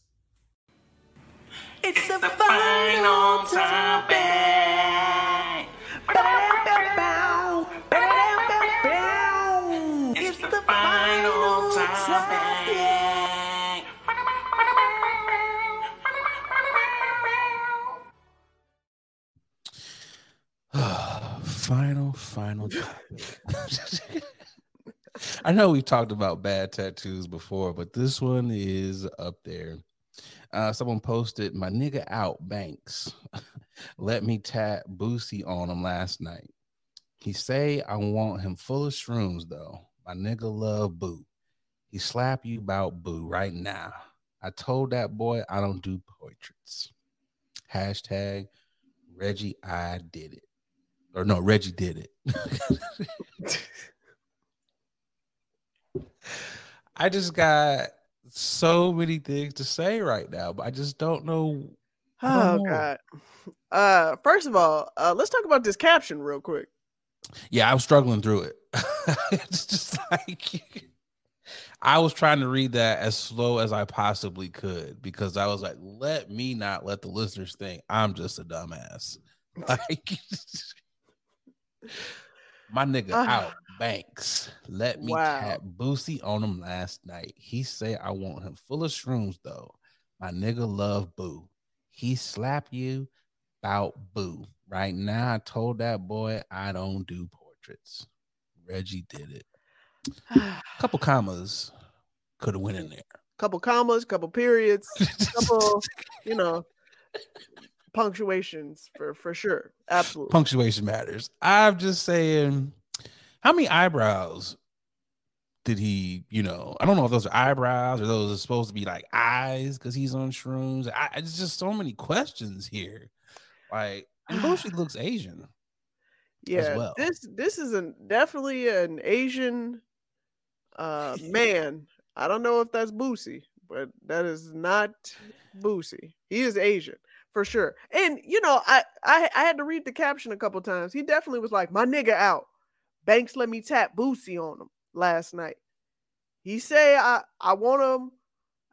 It's, it's the, the final topic. It's the final topic. final, final topic. I know we've talked about bad tattoos before, but this one is up there. Uh, someone posted, my nigga out, Banks. Let me tat Boosie on him last night. He say I want him full of shrooms, though. My nigga love Boo. He slap you about Boo right now. I told that boy I don't do portraits. Hashtag Reggie, I did it. Or no, Reggie did it. I just got so many things to say right now, but I just don't know. Don't oh, know. God. Uh, first of all, uh, let's talk about this caption real quick. Yeah, I was struggling through it. It's just like I was trying to read that as slow as I possibly could, because I was like, let me not let the listeners think I'm just a dumbass. Like, my nigga uh, out, Banks. Let me wow. tap Boosie on him last night. He say I want him full of shrooms, though. My nigga love Boo. He slap you about Boo. Right now, I told that boy I don't do portraits. Reggie did it. A couple commas could have went in there. Couple commas, couple periods, couple, you know, punctuations for, for sure. Absolutely. Punctuation matters. I'm just saying, how many eyebrows did he, you know, I don't know if those are eyebrows or those are supposed to be like eyes because he's on shrooms. I, it's just so many questions here. Like, and Boosie looks Asian. Yeah, as well. this this is an, definitely an Asian uh, man. I don't know if that's Boosie, but that is not Boosie. He is Asian for sure. And you know, I I, I had to read the caption a couple times. He definitely was like, "My nigga out. Banks let me tap Boosie on him last night. He say I I want him.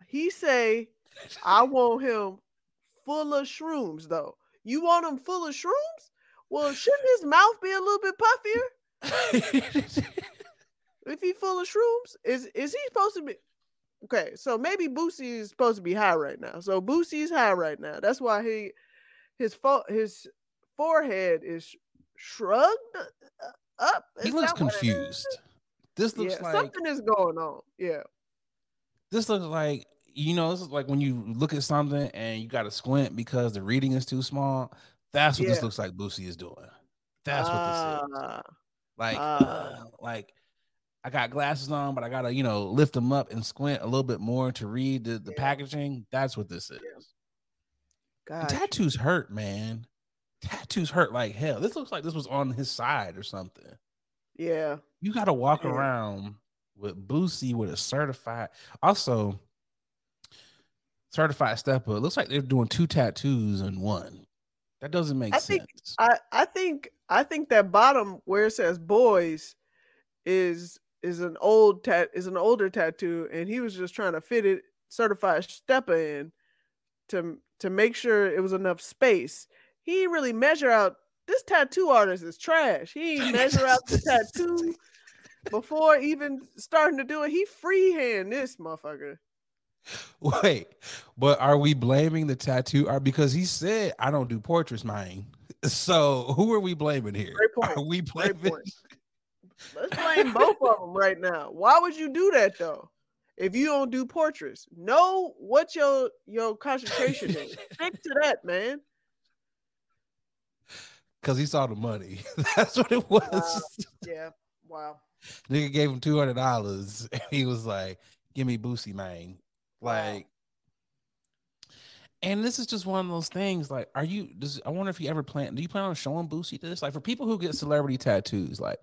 He say I want him full of shrooms though. You want him full of shrooms? Well, shouldn't his mouth be a little bit puffier? If he full of shrooms, is is he supposed to be okay? So maybe Boosie is supposed to be high right now. So Boosie's high right now. That's why he his fo- his forehead is shrugged up. Is he looks confused. This looks yeah, like something is going on. Yeah. This looks like, you know, this is like when you look at something and you got to squint because the reading is too small. That's what yeah. this looks like Boosie is doing. That's uh, what this is. Like, uh, uh, like I got glasses on, but I got to, you know, lift them up and squint a little bit more to read the, the yeah. packaging. That's what this is. Yeah. Tattoos hurt, man. Tattoos hurt like hell. This looks like this was on his side or something. Yeah. You got to walk yeah. around with Boosie with a certified. Also, certified stepper. It looks like they're doing two tattoos in one. That doesn't make I sense. Think, I, I think I think that bottom where it says boys is is an old tat is an older tattoo, and he was just trying to fit it certified stepper in to to make sure it was enough space. He didn't really measure out. This tattoo artist is trash. He didn't measure out the tattoo before even starting to do it. He freehand this motherfucker. Wait, but are we blaming the tattoo art? Because he said, I don't do portraits, mine. So who are we blaming here? Great point. Are we blaming? Great point. Let's blame both of them right now. Why would you do that, though? If you don't do portraits, know what your, your concentration is. Stick to that, man. Because he saw the money. That's what it was. Wow. Yeah, wow. Nigga gave him two hundred dollars. And he was like, give me Boosie, man. Like, and this is just one of those things. Like, are you? Does, I wonder if you ever plan. Do you plan on showing Boosie this? Like, for people who get celebrity tattoos, like,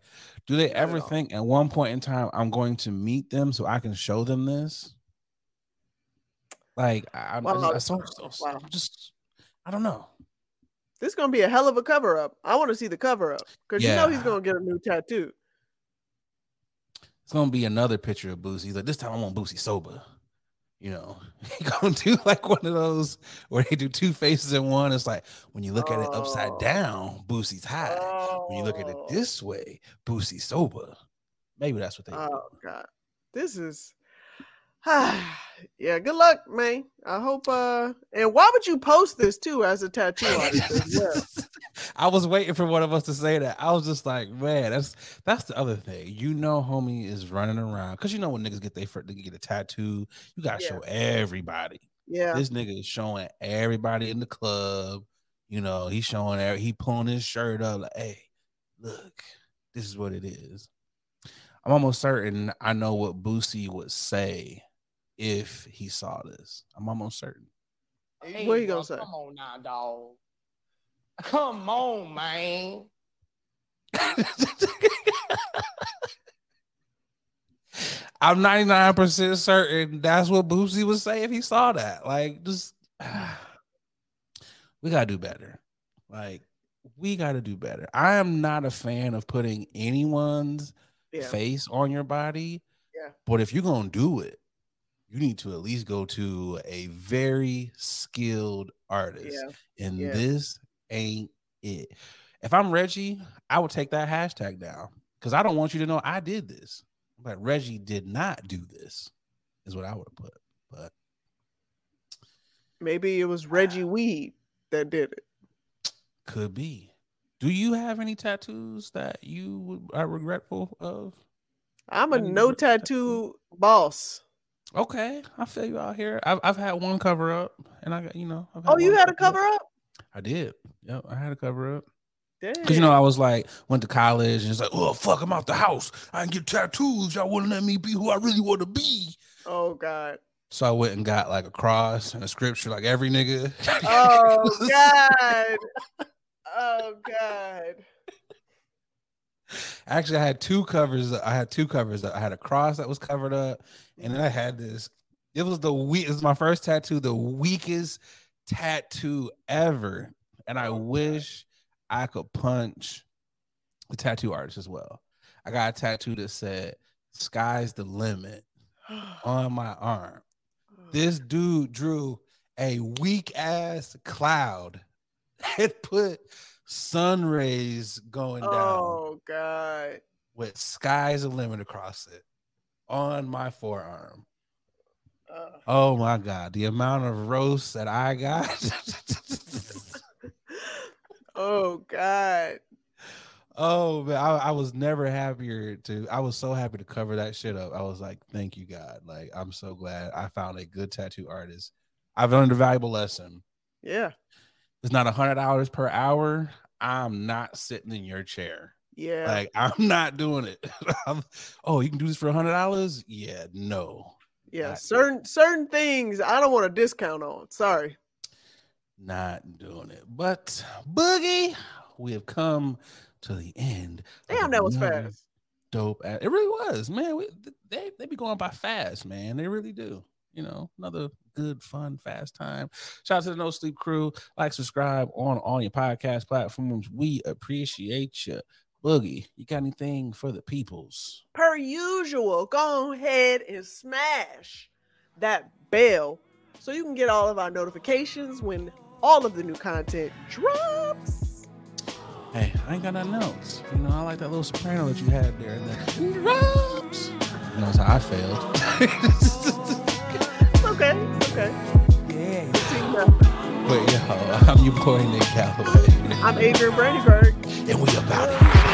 do they ever think at one point in time I'm going to meet them so I can show them this? Like, I'm wow. just, so, so, so, wow. just, I don't know. This is gonna be a hell of a cover up. I want to see the cover up because yeah. you know he's gonna get a new tattoo. It's gonna be another picture of Boosie. He's like, this time I want Boosie sober. You know, he gonna do like one of those where they do two faces in one. It's like when you look oh. at it upside down, Boosie's high. Oh. When you look at it this way, Boosie's sober. Maybe that's what they oh, do. Oh god, this is yeah. Good luck, man. I hope. uh And why would you post this too as a tattoo artist? Yeah. I was waiting for one of us to say that. I was just like, man, that's that's the other thing. You know, homie is running around because you know when niggas get they first, they get a tattoo, you gotta yeah. show everybody. Yeah, this nigga is showing everybody in the club. You know, he's showing every, he pulling his shirt up like, hey, look, this is what it is. I'm almost certain I know what Boosie would say if he saw this. I'm almost certain. Hey, what are you gonna say? Come on now, dog. Come on, man. I'm ninety-nine percent certain that's what Boosie would say if he saw that. Like, just we gotta do better. Like, we gotta do better. I am not a fan of putting anyone's yeah. face on your body. Yeah. But if you're gonna do it, you need to at least go to a very skilled artist. Yeah. And yeah. this ain't it. If I'm Reggie, I would take that hashtag down because I don't want you to know I did this. But like, Reggie did not do this, is what I would have put. But maybe it was Reggie I, Weed that did it. Could be. Do you have any tattoos that you are regretful of? I'm a no tattoo boss. Okay, I feel you out here. I've I've had one cover up, and I got you know. I've had oh, you had a cover up. up? I did. Yep, I had a cover up. Because, you know, I was like, went to college and it's like, oh, fuck, I'm out the house. I can get tattoos. Y'all wouldn't let me be who I really want to be. Oh, God. So I went and got like a cross and a scripture like every nigga. Oh, God. Oh, God. Actually, I had two covers. I had two covers. I had a cross that was covered up. And then I had this. It was the weak. It was my first tattoo, the weakest tattoo ever. And I wish I could punch the tattoo artist as well. I got a tattoo that said, "Sky's the limit" on my arm. This dude drew a weak ass cloud. It put sun rays going oh, down. Oh, God. With "Sky's the limit" across it on my forearm. Uh, oh, my God. The amount of roasts that I got. Oh, God. Oh, man. I, I was never happier to. I was so happy to cover that shit up. I was like, thank you, God. Like, I'm so glad I found a good tattoo artist. I've learned a valuable lesson. Yeah. It's not one hundred dollars per hour. I'm not sitting in your chair. Yeah. Like, I'm not doing it. Oh, you can do this for one hundred dollars? Yeah, no. Yeah, not certain yet. certain things I don't want a discount on. Sorry. Not doing it. But, Boogie, we have come to the end. Damn, that was fast. Dope. Ad- it really was, man. We, they, they be going by fast, man. They really do. You know, another good, fun, fast time. Shout out to the No Sleep Crew. Like, subscribe on all your podcast platforms. We appreciate you. Boogie, you got anything for the peoples? Per usual, go ahead and smash that bell so you can get all of our notifications when all of the new content drops. Hey, I ain't got nothing else. You know, I like that little soprano that you had there. That drops. You know, that's how I failed. It's okay. It's okay. Yeah. But yo, I'm your boy, Nate Galloway. I'm Adrian Brandyburg. And we about it.